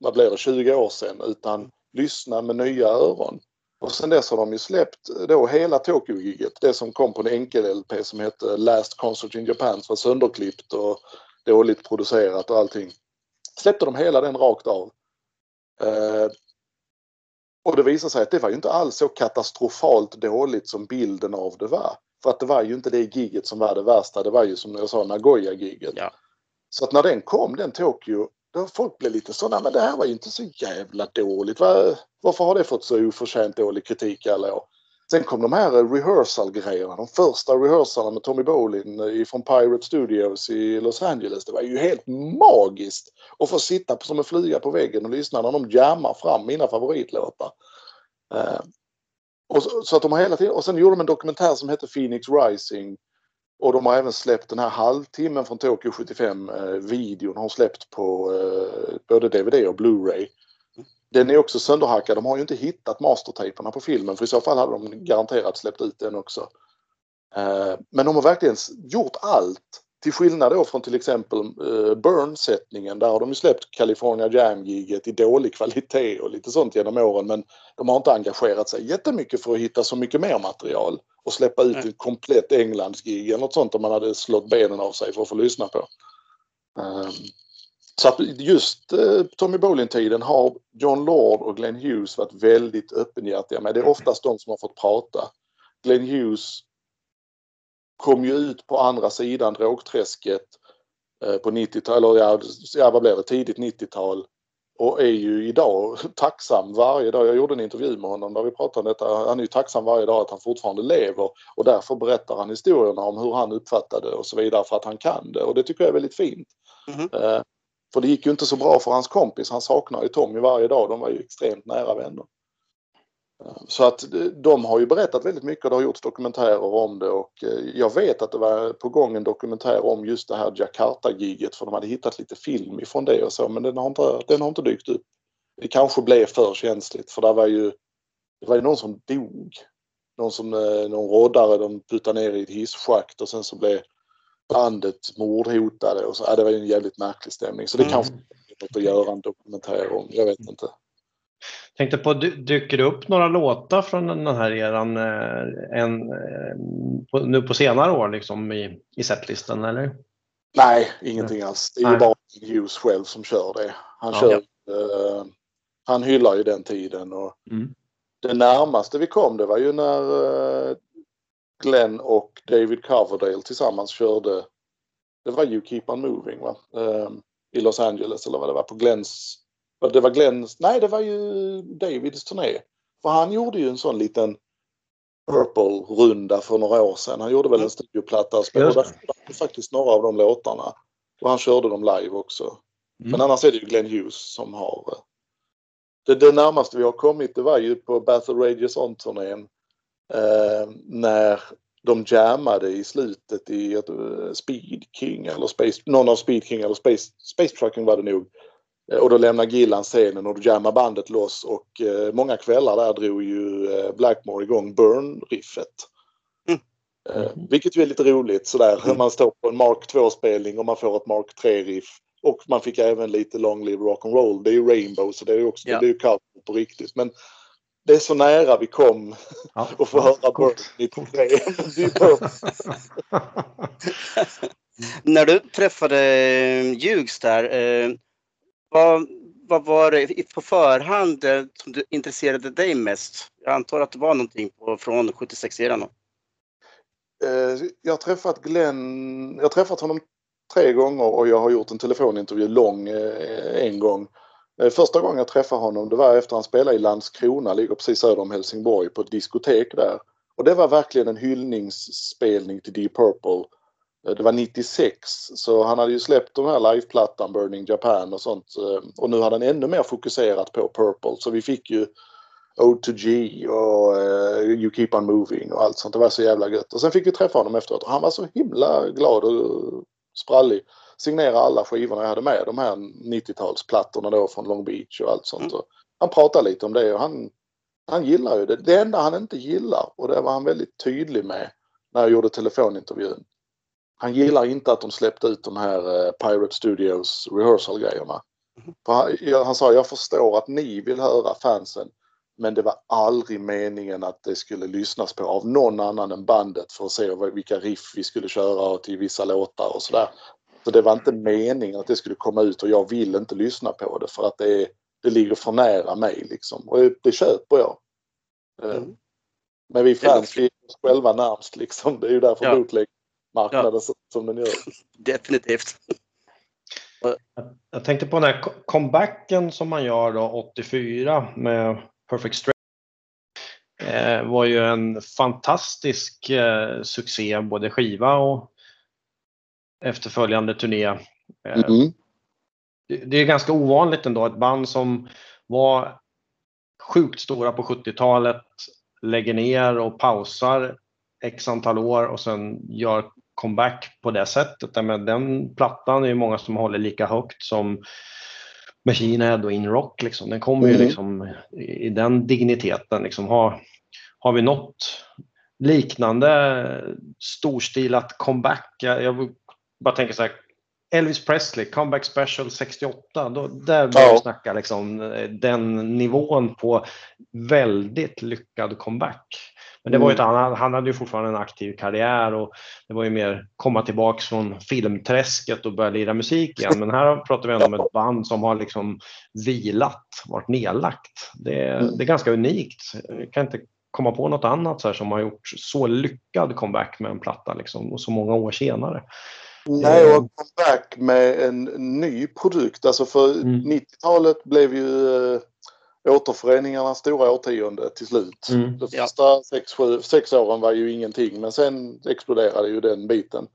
vad blev det, tjugo år sedan, utan lyssna med nya öron. Och sen dess har de ju släppt då hela Tokyo-giget, det som kom på en enkel L P som hette Last Concert in Japan, som var sönderklippt och dåligt producerat och allting. Släppte de hela den rakt av. Eh, och det visade sig att det var ju inte alls så katastrofalt dåligt som bilden av det var. För att det var ju inte det giget som var det värsta, det var ju som jag sa Nagoya-giget. Ja. Så att när den kom, den Tokyo, då folk blev lite sådana, men det här var ju inte så jävla dåligt. Var, varför har det fått så oförtjänt dålig kritik alla år? Sen kom de här rehearsal-grejerna, de första rehearsalerna med Tommy Bolin från Pirate Studios i Los Angeles. Det var ju helt magiskt att få sitta på, som en flyga på väggen och lyssna när de jammar fram mina favoritlåtar. Uh, och, så, så att de har hela tiden, och sen gjorde de en dokumentär som hette Phoenix Rising. Och de har även släppt den här halvtimmen från Tokyo sjuttiofem eh, videon har släppt på eh, både D V D och Blu-ray. Den är också sönderhackad. De har ju inte hittat mastertaperna på filmen, för i så fall hade de garanterat släppt ut den också. Eh, men de har verkligen gjort allt. Till skillnad då från till exempel eh, Burn-sättningen. Där har de ju släppt California Jam-giget i dålig kvalitet och lite sånt genom åren. Men de har inte engagerat sig jättemycket för att hitta så mycket mer material. Och släppa ut ett komplett Englands-gig eller något sånt om man hade slått benen av sig för att få lyssna på. Um, så att just uh, Tommy Bolin-tiden har John Lord och Glenn Hughes varit väldigt öppenhjärtiga med. Det är oftast de som har fått prata. Glenn Hughes kom ju ut på andra sidan drogträsket eh, på nittiotalet, eller ja, vad blev det, tidigt nittiotal, och är ju idag tacksam varje dag. Jag gjorde en intervju med honom där vi pratade om detta. Han är ju tacksam varje dag att han fortfarande lever, och därför berättar han historierna om hur han uppfattade och så vidare, för att han kan det, och det tycker jag är väldigt fint. Mm-hmm. eh, för det gick ju inte så bra för hans kompis, han saknar ju Tommy varje dag, de var ju extremt nära vänner. Så att de har ju berättat väldigt mycket och det har gjorts dokumentärer om det, och jag vet att det var på gång en dokumentär om just det här Jakarta-giget, för de hade hittat lite film ifrån det och så, men den har inte, den har inte dykt upp. Det kanske blev för känsligt, för där var ju, det var ju någon som dog. Någon som, någon rådare, de puttade ner i ett hisschakt och sen så blev bandet mordhotade och så, ja, det var ju en jävligt märklig stämning, så det kanske är något att göra en dokumentär om, jag vet inte. Tänkte på, dyker det upp några låtar från den här eran en, på, nu på senare år liksom i, i setlistan eller? Nej, ingenting alls. Det är Nej. ju bara Hughes själv som kör det. Han, ja, kör, ja. Eh, han hyllar ju den tiden. Och mm. Det närmaste vi kom, det var ju när eh, Glenn och David Coverdale tillsammans körde, det var You Keep On Moving, va? Eh, i Los Angeles eller vad det var, på Glenns. Det var Glenns, nej det var ju Davids turné. För han gjorde ju en sån liten Purple-runda för några år sedan. Han gjorde väl en studioplatta och spelade faktiskt några av de låtarna. Och han körde dem live också. Mm. Men annars är det ju Glenn Hughes som har... Det, det närmaste vi har kommit, det var ju på Battle Rages On-turnén. Eh, när de jammade i slutet i ett, Speed King eller Space... Någon av Speed King eller Space, Space Trucking var det nog. Och då lämnar Gillan scenen och då jammar bandet loss, och eh, många kvällar där drog ju eh, Blackmore igång Burn-riffet. Mm. Eh, vilket ju är lite roligt sådär. Mm. Man står på en Mark two-spelning och man får ett Mark three-riff. Och man fick även lite Long Live Rock'n'Roll. Det är ju Rainbow, så det är ju också, ja, det är ju cover på riktigt. Men det är så nära vi kom, ja, och få höra Burn nittiotre. Det är Burn. När du träffade Hughes där... Eh, Vad, vad var det på förhand som du intresserade dig mest? Jag antar att det var någonting på, från sjuttiosex-eran. Jag har träffat Glenn, jag har träffat honom tre gånger och jag har gjort en telefonintervju lång en gång. Första gången jag träffade honom, det var efter han spelade i Landskrona, ligger precis söder om Helsingborg, på ett diskotek där. Och det var verkligen en hyllningsspelning till Deep Purple. Det var nittiosex, så han hade ju släppt de här liveplattan Burning Japan och sånt. Och nu hade han ännu mer fokuserat på Purple. Så vi fick ju Ode to G och uh, You Keep On Moving och allt sånt. Det var så jävla gött. Och sen fick vi träffa honom efteråt. Och han var så himla glad och sprallig. Signerade alla skivorna jag hade med. De här nittiotalsplattorna då från Long Beach och allt sånt. Mm. Han pratade lite om det och han, han gillar ju det. Det enda han inte gillar, och det var han väldigt tydlig med när jag gjorde telefonintervjun. Han gillar inte att de släppte ut de här Pirate Studios rehearsal-grejerna. Mm. Han sa, jag förstår att ni vill höra fansen, men det var aldrig meningen att det skulle lyssnas på av någon annan än bandet för att se vilka riff vi skulle köra till vissa låtar och sådär. Så det var inte meningen att det skulle komma ut, och jag vill inte lyssna på det för att det, är, det ligger för nära mig liksom. Och det köper jag. Mm. Men vi fans är oss själva närmst liksom. Det är ju därför ja. bootleg-marknaden ja. som den gör. Definitivt. Jag tänkte på den här comebacken som man gör då åttiofyra med Perfect Strangers. Eh, var ju en fantastisk eh, succé, både skiva och efterföljande turné. Eh, mm. det, det är ganska ovanligt ändå, ett band som var sjukt stora på sjuttiotalet lägger ner och pausar x antal år och sen gör comeback på det sättet. Men den plattan är ju många som håller lika högt som Machine Head och In Rock liksom. Den kommer mm. ju liksom i den digniteten liksom. Har, har vi något liknande storstilat comeback? Jag, jag bara tänker så här, Elvis Presley comeback special sextioåtta, då, där börjar vi snacka liksom, den nivån på väldigt lyckad comeback. Men det var ju ett annat, han hade ju fortfarande en aktiv karriär och det var ju mer komma tillbaka från filmträsket och börja lira musik igen. Men här pratar vi ändå om ett band som har liksom vilat, varit nedlagt. Det, det är ganska unikt. Jag kan inte komma på något annat så här som har gjort så lyckad comeback med en platta liksom, och så många år senare. Nej, och comeback med en ny produkt. Alltså för mm. nittiotalet blev ju återföreningarna stora årtionde till slut. Mm. De första ja. sex, sju, sex åren var ju ingenting, men sen exploderade ju den biten.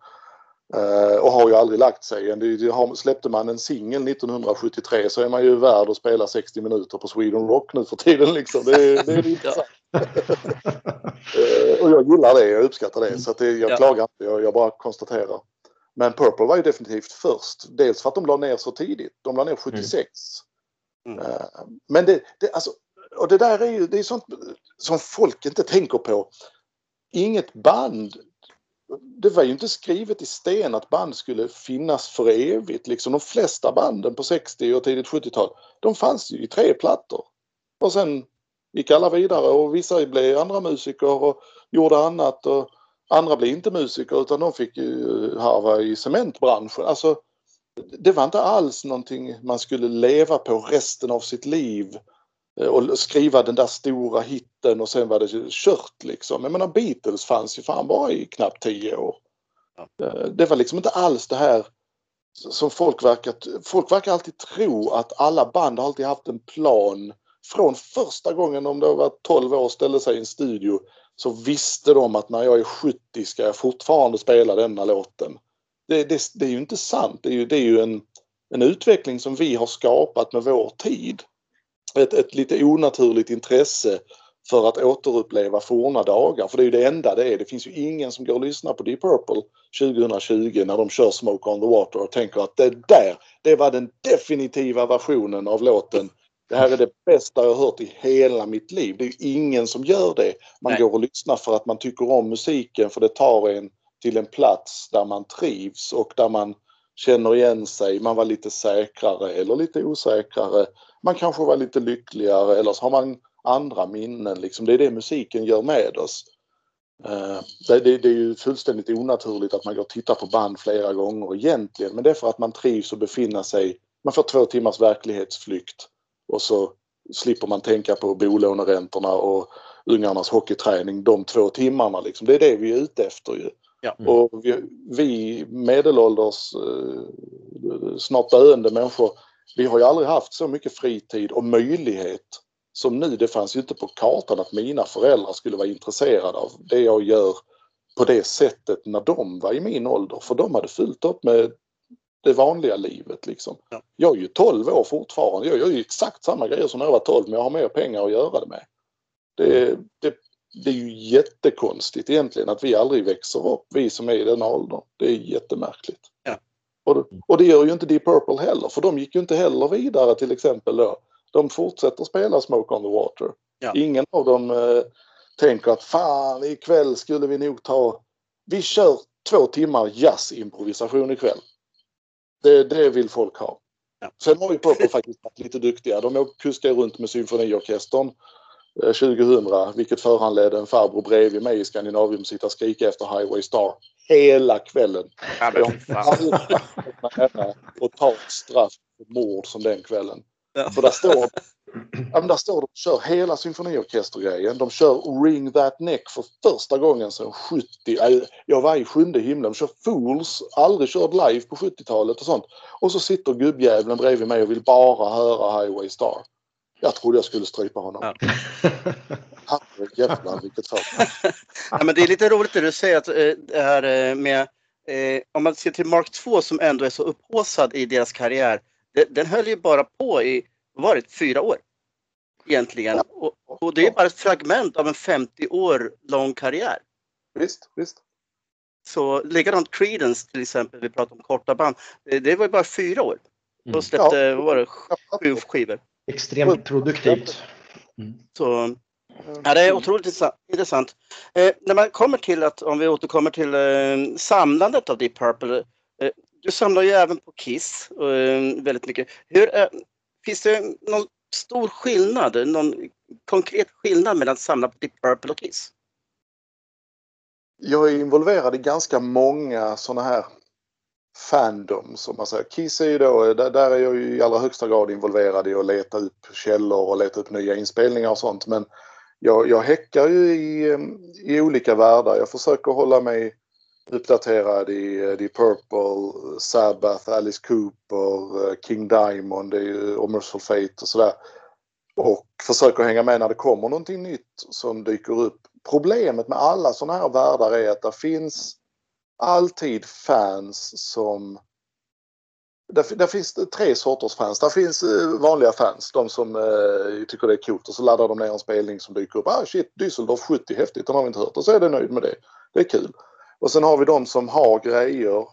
Uh, och har ju aldrig lagt sig. Har, släppte man en singel nittonhundrasjuttiotre så är man ju värd att spela sextio minuter på Sweden Rock nu för tiden liksom. Det är, det är intressant. uh, och jag gillar det, jag uppskattar det. Så att det, jag ja. klagar inte, jag, jag bara konstaterar. Men Purple var ju definitivt först. Dels för att de la ner så tidigt. De la ner sjuttiosex. Mm. Mm. Men det, det, alltså, och det där är ju det är sånt som folk inte tänker på. Inget band, det var ju inte skrivet i sten att band skulle finnas för evigt liksom. De flesta banden på sextio- och tidigt sjuttiotal, de fanns ju i tre plattor och sen gick alla vidare och vissa blev andra musiker och gjorde annat och andra blev inte musiker utan de fick ju harva i cementbranschen alltså. Det var inte alls någonting man skulle leva på resten av sitt liv och skriva den där stora hitten och sen var det kört liksom. Jag menar, Beatles fanns ju fan bara i knappt tio år. Det var liksom inte alls det här som folk verkar, folk verkar alltid tro att alla band har alltid haft en plan. Från första gången om det var tolv år och ställde sig i en studio så visste de att när jag är sjuttio ska jag fortfarande spela denna låten. Det, det, det är ju inte sant. Det är ju, det är ju en, en utveckling som vi har skapat med vår tid. Ett, ett lite onaturligt intresse för att återuppleva forna dagar. För det är ju det enda det är. Det finns ju ingen som går och lyssnar på Deep Purple tjugotjugo när de kör Smoke on the Water och tänker att det där, det var den definitiva versionen av låten. Det här är det bästa jag hört i hela mitt liv. Det är ju ingen som gör det. Man Nej. går och lyssnar för att man tycker om musiken, för det tar en till en plats där man trivs och där man känner igen sig. Man var lite säkrare eller lite osäkrare. Man kanske var lite lyckligare eller så har man andra minnen. Liksom. Det är det musiken gör med oss. Det är ju fullständigt onaturligt att man går och tittar på band flera gånger egentligen. Men det är för att man trivs och befinner sig. Man får två timmars verklighetsflykt och så slipper man tänka på bolåneräntorna och ungarnas hockeyträning de två timmarna. Liksom. Det är det vi är ute efter ju. Ja. Mm. Och vi, vi medelålders eh, snart döende människor vi har ju aldrig haft så mycket fritid och möjlighet som nu. Det fanns ju inte på kartan att mina föräldrar skulle vara intresserade av det jag gör på det sättet när de var i min ålder. För de hade fyllt upp med det vanliga livet liksom. Ja. Jag är ju tolv år fortfarande. Jag gör ju exakt samma grejer som när jag var tolv, men jag har mer pengar att göra det med. Det, det, det är ju jättekonstigt egentligen att vi aldrig växer upp, vi som är i den åldern. Det är jättemärkligt. Ja. Och, och det gör ju inte Deep Purple heller, för de gick ju inte heller vidare till exempel då. De fortsätter spela Smoke on the Water. Ja. Ingen av dem eh, tänker att fan, ikväll skulle vi nog ta... Vi kör två timmar jazzimprovisation ikväll. Det, det vill folk ha. Ja. Sen har ju Purple faktiskt varit lite duktiga. De kuskade runt med symfoniorkestern eh, tjugohundra, vilket föranledde en farbror bredvid mig i Skandinavium sitta och skrika efter Highway Star hela kvällen. Ja, och ta ett straff för mord som den kvällen. Ja. För där står, där står de kör hela symfoniorkestergrejen. De kör Ring That Neck för första gången sedan sjuttio. Jag var i sjunde himlen. De kör Fools, aldrig kört live på sjuttiotalet och sånt. Och så sitter gubbjävlen bredvid mig och vill bara höra Highway Star. Jag trodde jag skulle strypa honom. Ja. Herre jävlar, vilket fall. Ja, men det är lite roligt det du säger att det här med, om man ser till Mark två som ändå är så upphåsad i deras karriär. Den höll ju bara på i, var det, fyra år egentligen. Ja. Och, och det är bara ett fragment av en femtio år lång karriär. Visst, visst. Så likadant Creedence till exempel, vi pratade om korta band. Det, det var ju bara fyra år. Då släppte, ja. Var det, sju skivor. Extremt produktivt. Mm. Så ja, det är otroligt intressant. Eh, när man kommer till att, om vi återkommer till eh, samlandet av Deep Purple. Eh, Du samlar ju även på Kiss och, um, väldigt mycket. Hur, uh, finns det någon stor skillnad, någon konkret skillnad mellan att samla på Deep Purple och Kiss? Jag är involverad i ganska många sådana här fandoms, som man säger. Kiss är ju då, där, där är jag ju i allra högsta grad involverad i att leta upp källor och leta upp nya inspelningar och sånt. Men jag, jag häckar ju i, i olika världar. Jag försöker hålla mig uppdaterad i Deep Purple, Sabbath, Alice Cooper, King Diamond och Mercyful Fate och sådär. Och försöker hänga med när det kommer någonting nytt som dyker upp. Problemet med alla sådana här världar är att det finns alltid fans som... Det, det finns tre sorters fans. Det finns vanliga fans, de som eh, tycker det är coolt och så laddar de ner en spelning som dyker upp. Ah shit, Düsseldorf sjuttio, häftigt, de har vi inte hört. Och så är de nöjd med det. Det är kul. Och sen har vi de som har grejer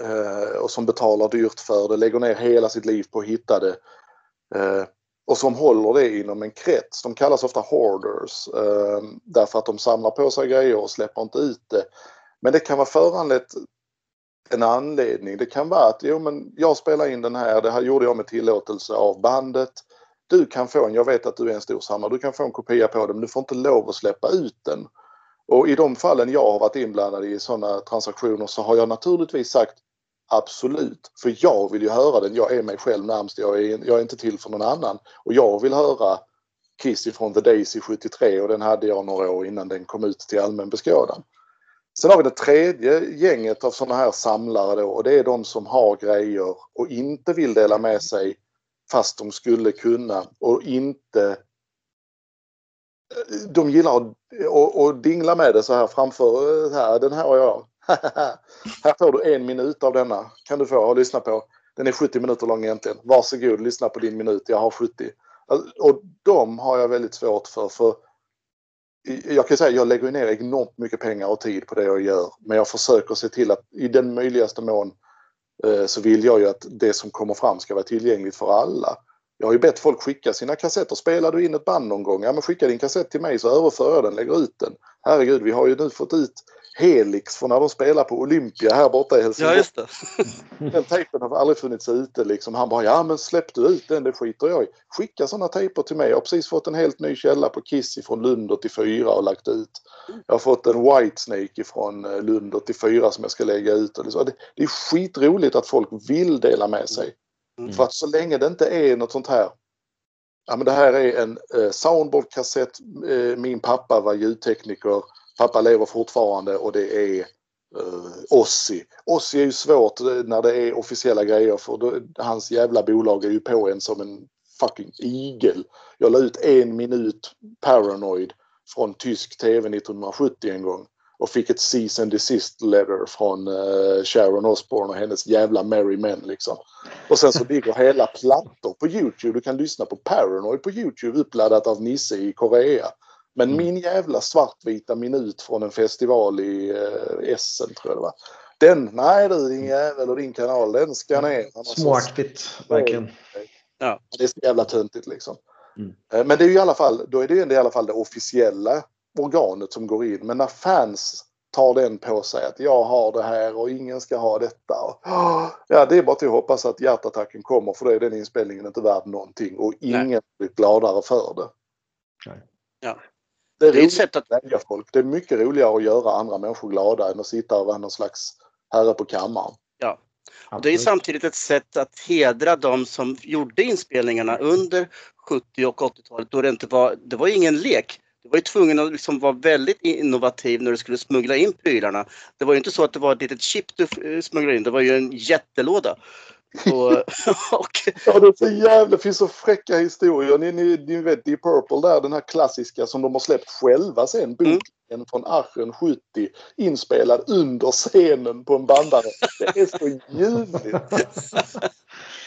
eh, och som betalar dyrt för det, lägger ner hela sitt liv på att hitta det eh, och som håller det inom en krets. De kallas ofta hoarders eh, därför att de samlar på sig grejer och släpper inte ut det. Men det kan vara föranlett en anledning. Det kan vara att jo, men jag spelar in den här, det här gjorde jag med tillåtelse av bandet. Du kan få en, jag vet att du är en stor samlare, du kan få en kopia på dem, du får inte lov att släppa ut den. Och i de fallen jag har varit inblandad i sådana transaktioner så har jag naturligtvis sagt absolut. För jag vill ju höra den. Jag är mig själv närmast. Jag är, jag är inte till för någon annan. Och jag vill höra Kiss ifrån The Days i sjuttiotre och den hade jag några år innan den kom ut till allmän beskådan. Sen har vi det tredje gänget av sådana här samlare då, och det är de som har grejer och inte vill dela med sig fast de skulle kunna och inte... De gillar att och, och dingla med det så här framför här, den här har jag. Här får du en minut av denna. Kan du få lyssna på? Den är sjuttio minuter lång egentligen. Varsågod, lyssna på din minut. Jag har sjuttio. Och de har jag väldigt svårt för. för jag kan säga att jag lägger ner enormt mycket pengar och tid på det jag gör. Men jag försöker se till att i den möjligaste mån så vill jag ju att det som kommer fram ska vara tillgängligt för alla. Jag har ju bett folk skicka sina kassetter. Spelar du in ett band någon gång? Ja, men skicka din kassett till mig så överför jag den, lägger ut den. Herregud, vi har ju nu fått ut Helix från när de spelar på Olympia här borta i Helsingborg. Ja, just det. Den tejpen har aldrig funnits ute liksom. Han bara, ja men släpp du ut den, det skiter jag i. Skicka sådana tejper till mig. Jag har precis fått en helt ny källa på Kiss från Lund åttiofyra och lagt ut. Jag har fått en Whitesnake från Lund åttiofyra som jag ska lägga ut. Det är skitroligt att folk vill dela med sig. Mm. För att så länge det inte är något sånt här, ja men det här är en eh, soundboardkassett, eh, min pappa var ljudtekniker, pappa lever fortfarande och det är eh, Ozzy. Ozzy är ju svårt när det är officiella grejer, för då, hans jävla bolag är ju på en som en fucking igel. Jag la ut en minut Paranoid från tysk tv nittonhundrasjuttio en gång och fick ett cease and desist letter från eh, Sharon Osbourne och hennes jävla Merry Men liksom. Och sen så ligger hela plattor på YouTube. Du kan lyssna på Paranoid på YouTube uppladdat av Nisse i Korea. Men mm. min jävla svartvita minut från en festival i eh, Essen tror jag det var. Den, nej du din jävel och din kanal, den ska ner. Smartigt, verkligen. Ja. Det är så jävla töntigt liksom. Mm. Men det är ju i alla fall, då är det ju i alla fall det officiella organet som går in. Men när fans tar den på sig att jag har det här och ingen ska ha detta. Och, ja, det är bara att hoppas att hjärtattacken kommer, för då är den inspelningen inte värd någonting och ingen nej. Blir gladare för det. Nej. Ja. Det är, det är ett sätt att välja folk. Det är mycket roligare att göra andra människor glada än att sitta och vara någon slags herre på kammaren. Ja. Och det är samtidigt ett sätt att hedra de som gjorde inspelningarna under sjuttio- och åttiotalet. Då det, inte var, det var ingen lek. Du var ju tvungen att liksom vara väldigt innovativ när du skulle smuggla in prylarna. Det var ju inte så att det var ett litet chip du smugglade in. Det var ju en jättelåda. Och, och... ja, det är så jävla, det finns så fräcka historier. Ni, ni, ni vet Deep Purple där, den här klassiska som de har släppt själva sen, boken mm. från Aachen sjuttio, inspelad under scenen på en bandare. Det är så ljuvligt.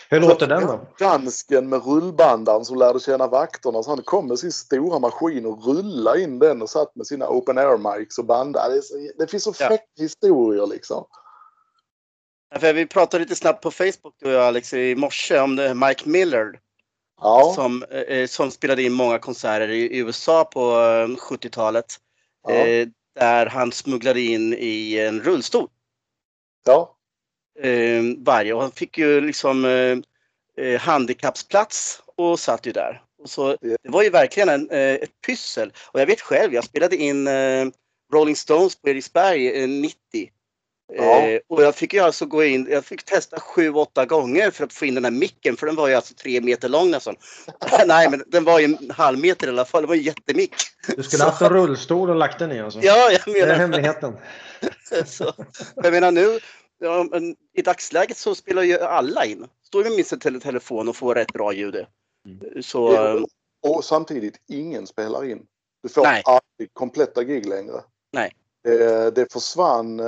Hur låter den då? Dansken med rullbandan som lärde känna vakterna, så han kom med sin stora maskin och rullade in den och satt med sina open air mics och bandade. Det, så, det finns så fräcka ja. Historier liksom. För vi pratade lite snabbt på Facebook, du och jag, Alex, i morse om det, Mike Millard ja. som, eh, som spelade in många konserter i U S A på eh, sjuttiotalet ja. eh, där han smugglade in i en rullstol ja. eh, varje, och han fick ju liksom eh, handikappsplats och satt ju där. Och så, ja. Det var ju verkligen en, eh, ett pussel, och jag vet själv, jag spelade in eh, Rolling Stones på Eriksberg eh, nittio. Ja. Och jag fick ju alltså gå in, jag fick testa sju, åtta gånger för att få in den här micken, för den var ju alltså tre meter lång nästan. Nej, men den var ju en halv meter i alla fall, det var ju jättemick. Du skulle haft en rullstol och lagt den i alltså. Ja, jag menar. Det är hemligheten. Så, jag menar nu, ja, i dagsläget så spelar ju alla in. Står ju med minst en telefon och får rätt bra ljud. Så... Och samtidigt, ingen spelar in. Du får nej. Aldrig kompletta gig längre. Nej. Det försvann,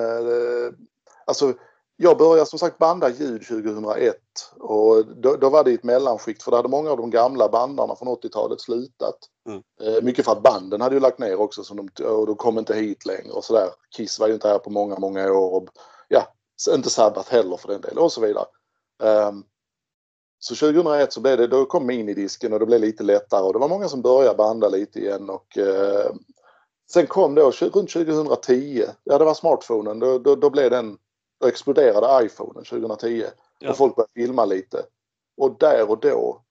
alltså jag började som sagt banda ljud tjugohundraett, och då, då var det ett mellanskikt, för då hade många av de gamla bandarna från åttiotalet slutat. Mm. Mycket för att banden hade ju lagt ner också, så de, och de kom inte hit längre och sådär. Kiss var ju inte här på många, många år, och ja, inte Sabbat heller för den delen och så vidare. Um, så tjugohundraett så blev det, då kom minidisken och det blev lite lättare, och det var många som började banda lite igen, och uh, sen kom då runt tjugohundratio, ja det var smartphonen, då, då, då blev den, då exploderade iPhonen tjugohundratio ja. Och folk började filma lite. Och där och då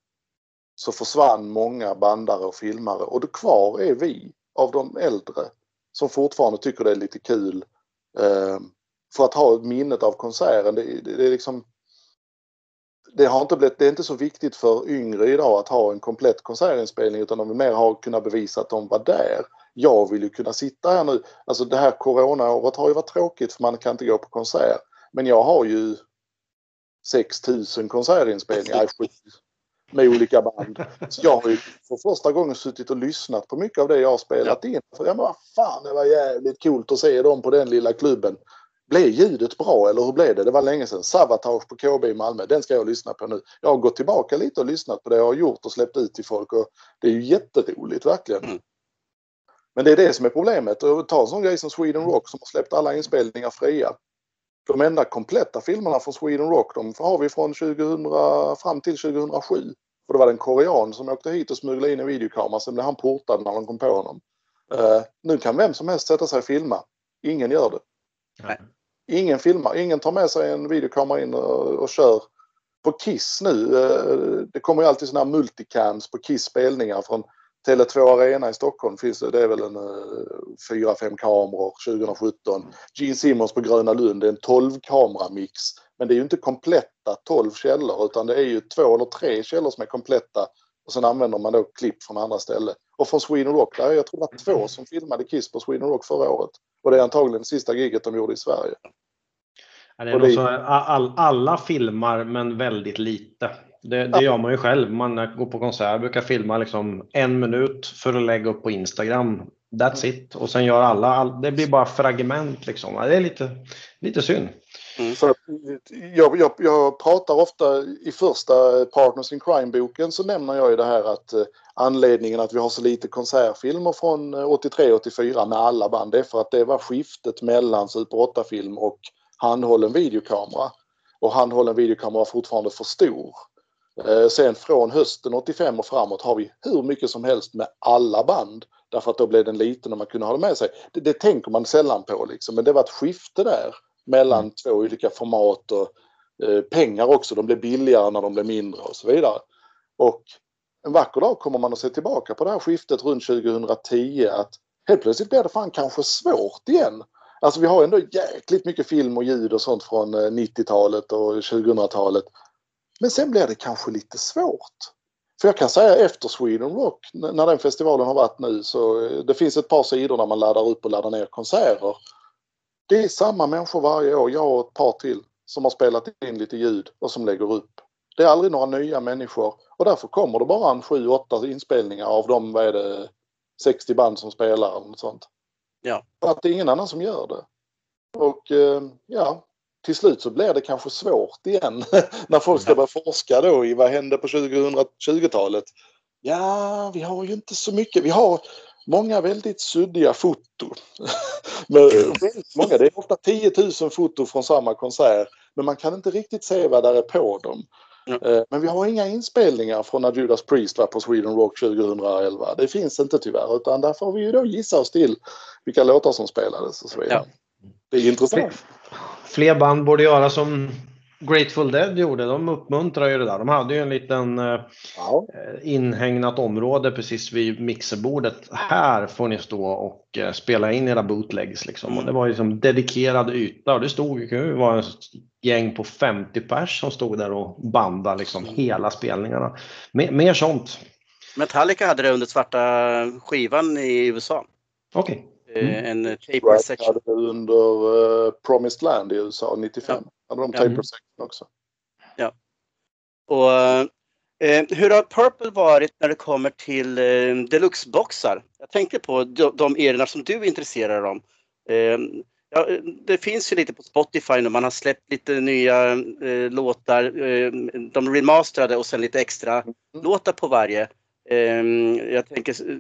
så försvann många bandare och filmare, och då kvar är vi av de äldre som fortfarande tycker det är lite kul eh, för att ha minnet av konserten. Det, det, det är liksom, det har inte blivit, det är inte så viktigt för yngre idag att ha en komplett konsertinspelning, utan de vill mer ha kunnat bevisa att de var där. Jag vill ju kunna sitta här nu. Alltså det här coronaåret har ju varit tråkigt, för man kan inte gå på konsert. Men jag har ju sex tusen konsertinspelningar med olika band. Så jag har ju för första gången suttit och lyssnat på mycket av det jag har spelat in. För jag bara, fan, det var jävligt coolt att se dem på den lilla klubben. Blev ljudet bra, eller hur blev det? Det var länge sedan. Savatage på K B i Malmö, den ska jag lyssna på nu. Jag har gått tillbaka lite och lyssnat på det jag har gjort och släppt ut till folk. Och det är ju jätteroligt, verkligen. Mm. Men det är det som är problemet. Och ta en sån grej som Sweden Rock som har släppt alla inspelningar fria. De enda kompletta filmerna från Sweden Rock, de har vi från tjugohundra fram till tjugohundrasju. Och det var en korean som åkte hit och smugglade in en videokamera, sen blev han portad när de kom på honom. Uh, nu kan vem som helst sätta sig och filma. Ingen gör det. Nej. Ingen filmar. Ingen tar med sig en videokamera in och, och kör. På Kiss nu, uh, det kommer ju alltid såna här multicams på Kiss-spelningar från Tele två Arena i Stockholm finns det, det är väl en fyra fem kameror tjugohundrasjutton. Gene Simmons på Gröna Lund är en tolv-kameramix. Men det är ju inte kompletta tolv källor, utan det är ju två eller tre källor som är kompletta. Och sen använder man då klipp från andra ställen. Och från Sweden Rock, där jag tror det var två som filmade Kiss på Sweden Rock förra året. Och det är antagligen det sista giget de gjorde i Sverige. Ja, det är det... Så all, alla filmar men väldigt lite. Det, det gör man ju själv. Man går på konsert brukar filma liksom en minut för att lägga upp på Instagram. That's it. Och sen gör alla, all, det blir bara fragment liksom. Det är lite, lite synd. Mm. För jag, jag, jag pratar ofta i första Partners in Crime-boken, så nämner jag ju det här att anledningen att vi har så lite konsertfilmer från åttiotre åttiofyra med alla band, det är för att det var skiftet mellan Super åtta-film och handhållen videokamera. Och handhållen videokamera var fortfarande för stor. Sen från hösten åttiofem och framåt har vi hur mycket som helst med alla band, därför att då blev den liten och man kunde ha det med sig. Det, det tänker man sällan på liksom, men det var ett skifte där mellan mm. två olika format och eh, pengar också. De blev billigare när de blev mindre och så vidare. Och en vacker dag kommer man att se tillbaka på det här skiftet runt tjugohundratio, att helt plötsligt blir det fan kanske svårt igen. Alltså vi har ändå jäkligt mycket film och ljud och sånt från nittiotalet och tjugohundratalet. Men sen blir det kanske lite svårt. För jag kan säga efter Sweden Rock, när den festivalen har varit nu, så det finns ett par sidor där man laddar upp och laddar ner konserter. Det är samma människor varje år, jag och ett par till, som har spelat in lite ljud och som lägger upp. Det är aldrig några nya människor, och därför kommer det bara en sju åtta inspelningar av de, vad är det, sextio band som spelar eller något sånt. Ja. För att det är ingen annan som gör det. Och ja... till slut så blir det kanske svårt igen när folk ska börja forska då i vad hände på tjugohundratjugotalet. Ja, vi har ju inte så mycket. Vi har många väldigt suddiga foto. Men många, det är ofta tio tusen foto från samma konsert, men man kan inte riktigt se vad där är på dem. Mm. Men vi har inga inspelningar från när Judas Priest var på Sweden Rock tjugohundraelva. Det finns inte tyvärr, utan där får vi ju då gissa oss till vilka låtar som spelades och så vidare. Ja. Det är intressant. Fler band borde göra som Grateful Dead gjorde. De uppmuntrar ju det där. De hade ju en liten ja. inhägnat område precis vid mixerbordet. Här får ni stå och spela in era bootlegs liksom. Och det var ju liksom dedikerad yta. Och det stod ju, var en gäng på femtio pers som stod där och bandade liksom hela spelningarna. Mer, mer sånt. Metallica hade det under svarta skivan i U S A. Okej. Okay. Mm. En taper section under uh, Promised Land i U S A nittiofem. Ja. Hade de taper mm. section också. Ja. Och uh, hur har Purple varit när det kommer till uh, deluxe-boxar? Jag tänker på de, de erorna som du är intresserad om. Uh, ja, det finns ju lite på Spotify nu. Man har släppt lite nya uh, låtar. Uh, de remasterade och sen lite extra mm. låtar på varje. Uh, jag tänker uh,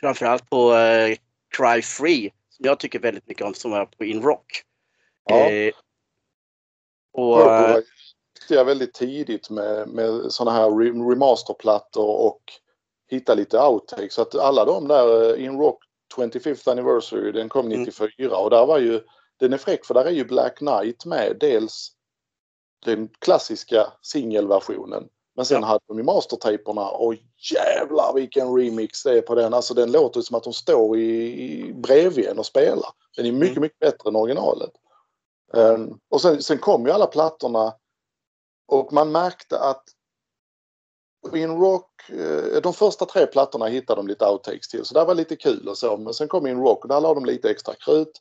framförallt på uh, Cry Free, som jag tycker väldigt mycket om, som var på In Rock. Ja. Eh, och det är väldigt tidigt med, med sådana här remasterplattor och hitta lite outtakes. Så att alla de där, In Rock tjugofemte Anniversary, den kom nittiofyra mm. och där var ju, den är fräck för där är ju Black Knight med, dels den klassiska singelversionen. Men sen ja. hade de ju mastertaperna, och jävlar vilken remix det är på den. Alltså den låter som att de står i, i bredvid en och spelar. Den är mycket, mm. mycket bättre än originalet. Um, och sen, sen kom ju alla plattorna, och man märkte att In Rock, de första tre plattorna hittade de lite outtakes till. Så det var lite kul och så. Men sen kom In Rock och där la de lite extra krut.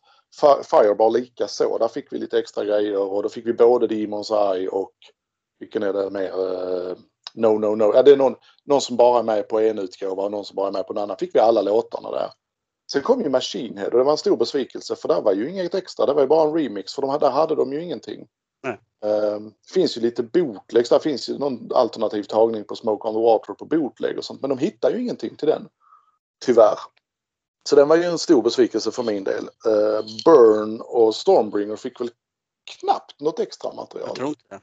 Fireball lika så. Där fick vi lite extra grejer, och då fick vi både Demon's Eye och... vilken är det mer? No, no, no. Ja, det är någon, någon som bara är med på en utgåva och någon som bara är med på en annan. Fick vi alla låtarna där. Sen kom ju Machine Head, och det var en stor besvikelse, för där var ju inget extra. Det var ju bara en remix, för de hade, där hade de ju ingenting. Det um, finns ju lite bootlegs. Där finns ju någon alternativ tagning på Smoke on the Water på bootleg och sånt. Men de hittar ju ingenting till den. Tyvärr. Så den var ju en stor besvikelse för min del. Uh, Burn och Stormbringer fick väl knappt något extra material. Jag tror inte det.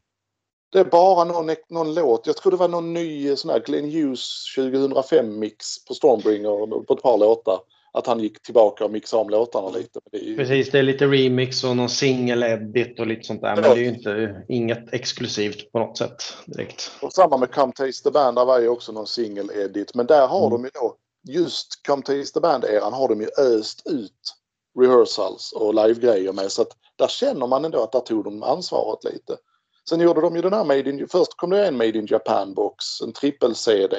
Det är bara någon, någon låt. Jag tror det var någon ny sån här Glenn Hughes tjugohundrafem-mix på Stormbringer på ett par låtar. Att han gick tillbaka och mixade om låtarna lite. Det ju... precis, det är lite remix och någon single-edit och lite sånt där. Men det är ju inte, inget exklusivt på något sätt direkt. Och samma med Come Taste the Band, där var ju också någon single-edit. Men där har mm. de ju då, just Come Taste the Band-eran har de ju öst ut rehearsals och live-grejer med. Så att där känner man ändå att där tog de ansvaret lite. Sen gjorde de ju den här Made in... först kom det en Made in Japan-box, en trippel C D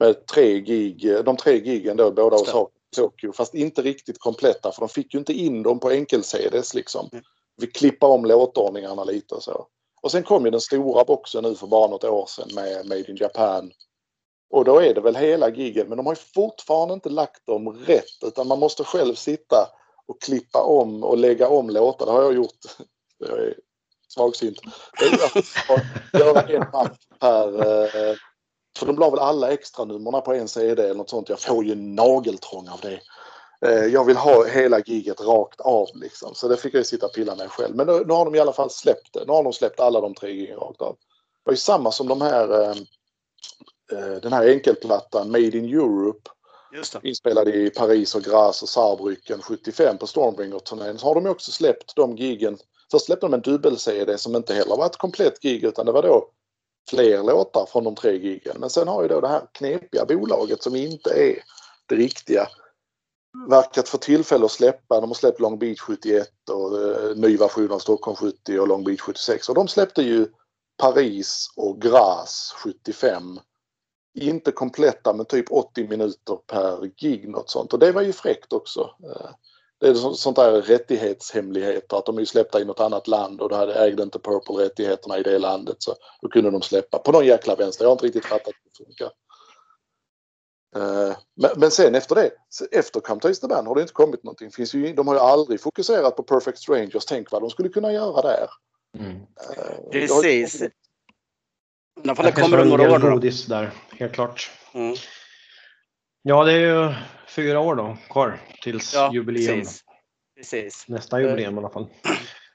med tre gig. De tre gigen då, båda hos Tokyo, fast inte riktigt kompletta, för de fick ju inte in dem på enkel-C Ds liksom. Vi klippade om låtordningarna lite och så. Och sen kom ju den stora boxen nu för bara något år sedan med Made in Japan. Och då är det väl hela giggen, men de har ju fortfarande inte lagt dem rätt, utan man måste själv sitta och klippa om och lägga om låtar. Det har jag gjort. Jag är svagsynt. Göra en band per... För de la väl alla extra nummerna på en C D eller något sånt. Jag får ju nageltrång av det. Jag vill ha hela giget rakt av liksom. Så det fick jag ju sitta och pilla med själv. Men nu har de i alla fall släppt det. Nu har de släppt alla de tre gigen rakt av. Det var ju samma som de här... Den här enkelplattan Made in Europe. Just det. Inspelade i Paris och Graz och Saarbrücken sjuttiofem på Stormbringer-turnén. Så har de ju också släppt de gigen. Först släppte de en dubbel-C D som inte heller var ett komplett gig, utan det var då fler låtar från de tre gigen. Men sen har ju då det här knepiga bolaget som inte är det riktiga verkat för tillfälle att släppa. De har släppt Long Beach sjuttioett och eh, ny version av Stockholm sjuttio och Long Beach sjuttiosex. Och de släppte ju Paris och Graz sjuttiofem. Inte kompletta, men typ åttio minuter per gig, något sånt. Och det var ju fräckt också. Det är sånt där rättighetshemligheter, att de är ju släppta i något annat land och då ägde inte Purple rättigheterna i det landet, så då kunde de släppa på någon jäkla vänster. Jag har inte riktigt fattat hur det funkar. Men sen efter det, efter Come Taste the Band har det inte kommit någonting. Finns ju, de har ju aldrig fokuserat på Perfect Strangers. Tänk vad de skulle kunna göra där. Mm. Precis. Det kommer det några år godis där, helt klart. Mm. Ja, det är ju fyra år då kvar tills ja, jubileum. Precis. Precis. Nästa jubileum i alla fall.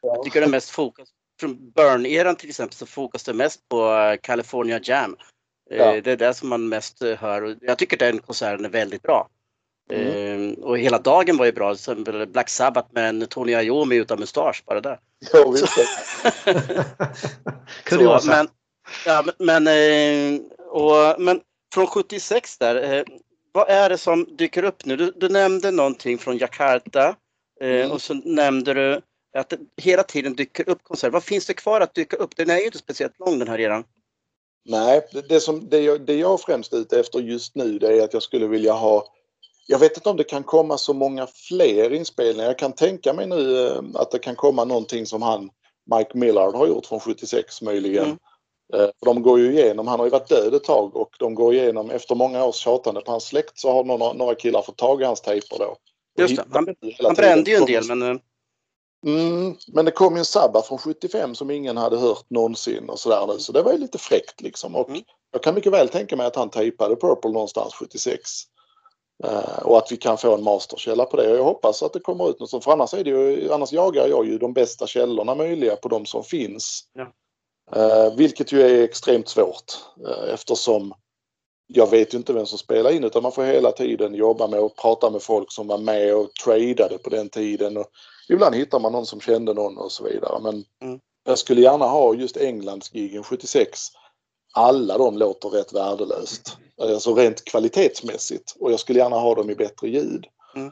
Jag tycker det mest fokus från Burn-eran till exempel, så fokus det mest på California Jam. Ja. Det är det som man mest hör, och jag tycker den konserten är väldigt bra. Mm. Och hela dagen var ju bra, som Black Sabbath med en Tony Iommi utan mustasch bara där. Ja, visst. Kuriosa. Men ja, men, och, men från sjuttiosex där, vad är det som dyker upp nu? Du, du nämnde någonting från Jakarta mm. och så nämnde du att det hela tiden dyker upp konserter. Vad finns det kvar att dyka upp? Den är ju inte speciellt lång den här redan. Nej, det, som, det, jag, det jag främst är ute efter just nu, det är att jag skulle vilja ha, jag vet inte om det kan komma så många fler inspelningar. Jag kan tänka mig nu att det kan komma någonting som han, Mike Millard, har gjort från sjuttiosex möjligen. Mm. De går ju igenom, han har ju varit död ett tag, och de går igenom, efter många års tjatande på hans släkt, så har några, några killar fått tag i hans tejper då. Just det, han, han brände ju en del. Men... Mm, men det kom ju en Sabbat från sjuttiofem som ingen hade hört någonsin och sådär nu, så det var ju lite fräckt liksom. Och mm. jag kan mycket väl tänka mig att han tejpade Purple någonstans sjuttiosex uh, och att vi kan få en masterkälla på det, och jag hoppas att det kommer ut något sånt, för annars, är det ju, annars jagar jag ju de bästa källorna möjliga på de som finns. Ja. Uh, vilket ju är extremt svårt uh, eftersom jag vet ju inte vem som spelar in, utan man får hela tiden jobba med och prata med folk som var med och tradade på den tiden, och ibland hittar man någon som kände någon och så vidare, men mm. jag skulle gärna ha just Englandsgigen sjuttiosex. Alla de låter rätt värdelöst, mm. alltså rent kvalitetsmässigt, och jag skulle gärna ha dem i bättre ljud mm.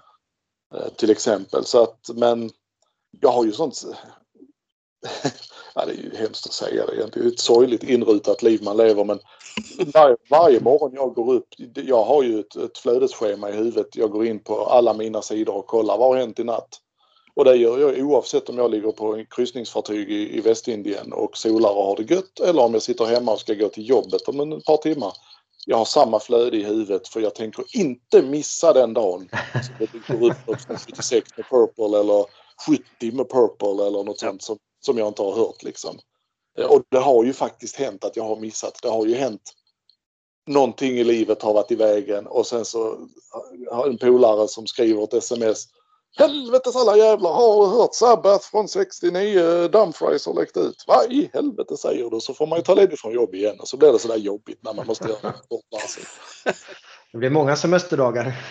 uh, till exempel, så att, men jag har ju sånt ja, det är ju hemskt att säga det egentligen. Det är ett sorgligt inrutat liv man lever, men varje, varje morgon jag går upp, jag har ju ett, ett flödesschema i huvudet, jag går in på alla mina sidor och kollar vad har hänt i natt, och det gör jag oavsett om jag ligger på en kryssningsfartyg i, i Västindien och solar och har det gött, eller om jag sitter hemma och ska gå till jobbet om en par timmar. Jag har samma flöde i huvudet, för jag tänker inte missa den dagen så det går upp från sjuttiosex med Purple eller sjuttio med Purple eller något sånt som som jag inte har hört liksom. Och det har ju faktiskt hänt att jag har missat. Det har ju hänt någonting i livet har varit i vägen, och sen så har en polare som skriver ett sms. Helvetes alla jävlar, har hört Sabbath från sextionio, Dumfries har läckt ut. Vad i helvete säger du? Så får man ju ta ledigt från jobb igen, och så blir det sådär jobbigt när man måste göra något bort. Det blir många semesterdagar.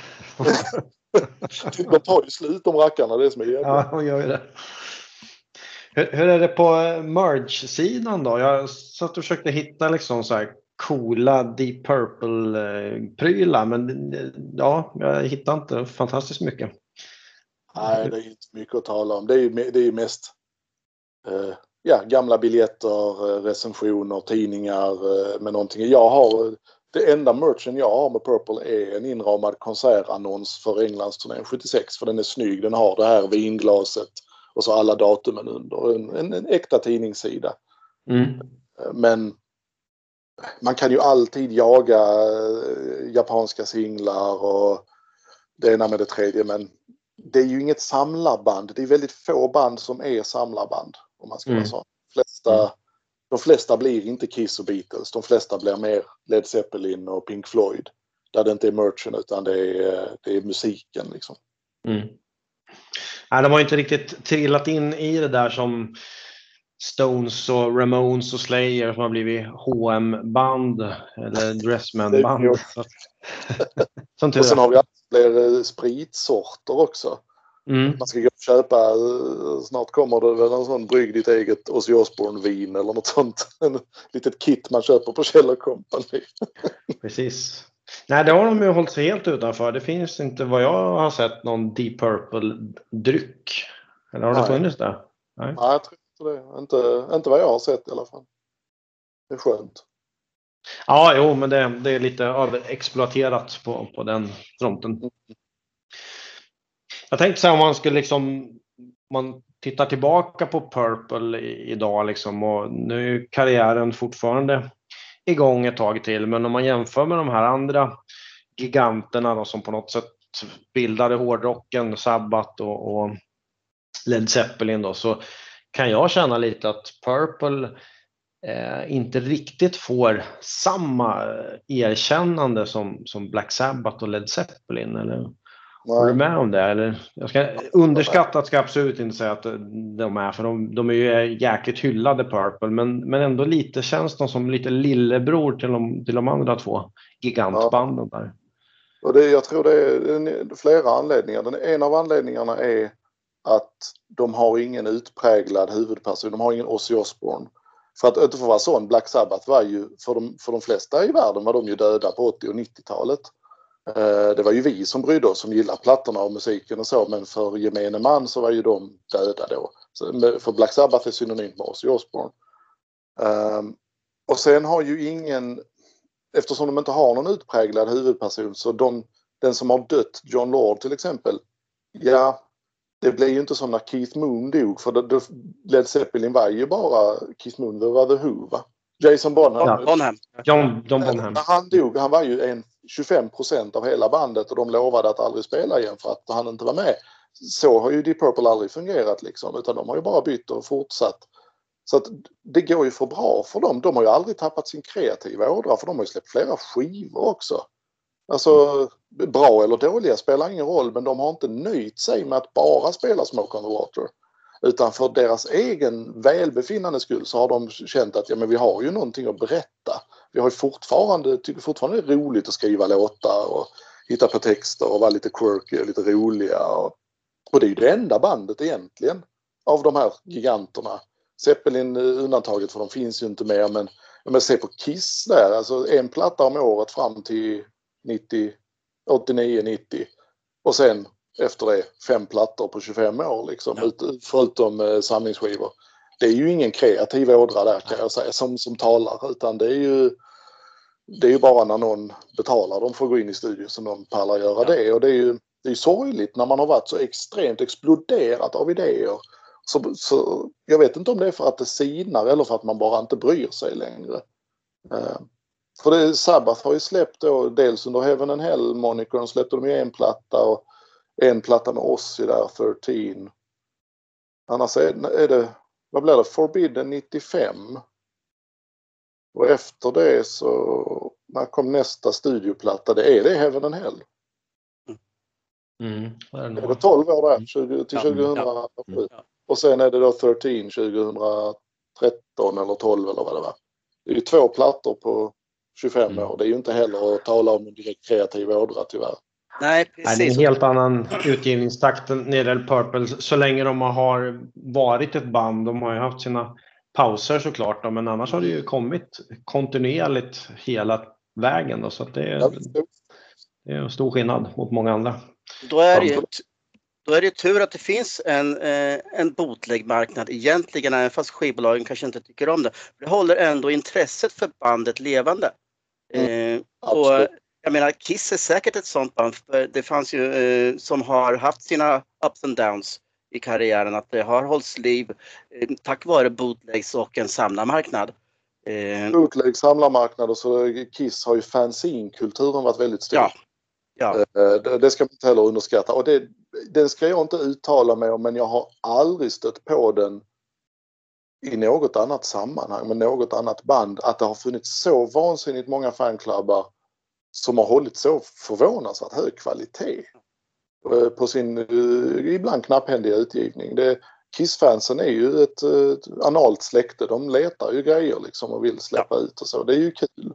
De tar ju slut om rackarna, det är som är jävligt. Ja, de gör ju det. Hur är det på merge-sidan då? Jag satt och försökte hitta liksom så här coola Deep Purple-prylar, men ja, jag hittar inte fantastiskt mycket. Nej, det är inte mycket att tala om. Det är ju, det är ju mest eh, ja, gamla biljetter, recensioner, tidningar eh, med någonting. Jag har Det enda merchen jag har med Purple är en inramad konsertannons för Englands turnén sjuttiosex, för den är snygg, den har det här vinglaset och så alla datumen under, en, en, en äkta tidningssida. Mm. Men man kan ju alltid jaga japanska singlar och det ena med det tredje, men det är ju inget samlarband. Det är väldigt få band som är samlarband, om man ska mm. vara så. De flesta, de flesta blir inte Kiss och Beatles. De flesta blir mer Led Zeppelin och Pink Floyd. Där det inte är merchen utan det är, det är musiken liksom. Mm. Nej, de har ju inte riktigt trillat in i det där som Stones och Ramones och Slayer som har blivit H M-band eller Dressman-band. Sånt och sen har vi alla spritsorter också. Mm. Man ska köpa, snart kommer det väl en sån brygg ditt eget Ozzy Osbourne-vin eller något sånt. En litet kit man köper på Kjell och Company. Precis. Nej, det har de ju hållit sig helt utanför. Det finns inte vad jag har sett någon Deep Purple-dryck. Eller har det funnits där? Nej, Nej jag tror det. Inte, inte vad jag har sett i alla fall. Det är skönt. Ja, jo, men det, det är lite överexploaterat på, på den fronten. Mm. Jag tänkte så här, om man skulle liksom, man tittar tillbaka på Purple i, idag liksom, och nu är karriären fortfarande igång ett tag till, men om man jämför med de här andra giganterna då, som på något sätt bildade hårdrocken, Sabbat och, och Led Zeppelin då, så kan jag känna lite att Purple eh, inte riktigt får samma erkännande som, som Black Sabbath och Led Zeppelin, eller? Var du med om det? Eller? Jag ska underskattat ska absolut inte säga att de är, för de, de är ju jäkligt hyllade Purple, men, men ändå lite känns de som lite lillebror till de, till de andra två gigantbanden där. Ja. Och det, jag tror det är flera anledningar. Den, en av anledningarna är att de har ingen utpräglad huvudperson, de har ingen Ozzy Osbourne. För att inte få vara sån, Black Sabbath var ju, för de, för de flesta i världen var de ju döda på åttio- och nittiotalet. Det var ju vi som brydde oss, som gillar plattorna och musiken och så, men för gemene man så var ju de döda då. För Black Sabbath är synonymt med Ozzy Osbourne. Och sen har ju ingen, eftersom de inte har någon utpräglad huvudperson, så de, den som har dött, John Lord till exempel, ja, det blev ju inte som när Keith Moon dog, för det, det, Led Zeppelin var ju bara Keith Moon, det var The Who, va? Jason Bonham. Bonham. John, John Bonham. När han dog, han var ju en tjugofem procent av hela bandet och de lovade att aldrig spela igen för att han inte var med. Så har ju Deep Purple aldrig fungerat liksom, utan de har ju bara bytt och fortsatt. Så att det går ju för bra för dem. De har ju aldrig tappat sin kreativa ådra, för de har ju släppt flera skivor också. Alltså bra eller dåliga spelar ingen roll, men de har inte nöjt sig med att bara spela Smoke on the Water. Utan för deras egen välbefinnande skull så har de känt att ja, men vi har ju någonting att berätta. Vi har ju fortfarande, tycker fortfarande det är roligt att skriva låtar och hitta på texter och vara lite quirky och lite roliga. Och, och det är ju det enda bandet egentligen av de här giganterna. Zeppelin undantaget, för de finns ju inte mer. Men, men se på Kiss där, alltså en platta om året fram till åttionio nittio. Och sen efter det fem plattor på tjugofem år liksom, ja. Förutom eh, samlingsskivor. Det är ju ingen kreativ ådra där, kan jag säga, som, som talar, utan det är ju det är ju bara när någon betalar de får gå in i studion som de pallar göra, ja. Det och det är ju det är sorgligt när man har varit så extremt exploderat av idéer, så, så jag vet inte om det är för att det sinar eller för att man bara inte bryr sig längre. Eh. För det, Sabbath har ju släppt då, dels under Heaven and Hell monikern släppte de ju en platta och en platta med oss i där, tretton. Annars är, är det, vad blir det? Forbidden nittiofem. Och efter det så, när kom nästa studioplatta? Det är det Heaven and Hell. Mm, det är, det är det tolv år där, tjugo, till tjugohundrasju. Och sen är det då tretton, tjugotretton eller tolv eller vad det var. Det är ju två plattor på tjugofem år. Det är ju inte heller att tala om en direkt kreativ ådra tyvärr. Nej, precis. Det är en helt annan utgivningstakt nere i Purple så länge de har varit ett band. De har ju haft sina pauser såklart då, men annars har det ju kommit kontinuerligt hela vägen då, så att det är, det är en stor skillnad mot många andra. Då är det ju, då är det ju tur att det finns en, en botläggmarknad egentligen, även fast skivbolagen kanske inte tycker om det. Det håller ändå intresset för bandet levande. Mm, och jag menar, Kiss är säkert ett sånt band. Det fanns ju eh, som har haft sina ups and downs i karriären, att det har hållits liv eh, tack vare bootlegs och en samlarmarknad. Eh, bootlegs, samlarmarknad, och så Kiss har ju fanzine-kulturen varit väldigt stor. Ja. Ja. Eh, det, det ska man inte heller underskatta. Och det, det ska jag inte uttala mig om, men jag har aldrig stött på den i något annat sammanhang med något annat band, att det har funnits så vansinnigt många fanklubbar som har hållit så förvånansvärt hög kvalitet på sin ibland knapphändiga utgivning. Det, Kiss-fansen är ju ett, ett analt släkte. De letar ju grejer liksom och vill släppa ja. ut och så. Det är ju kul.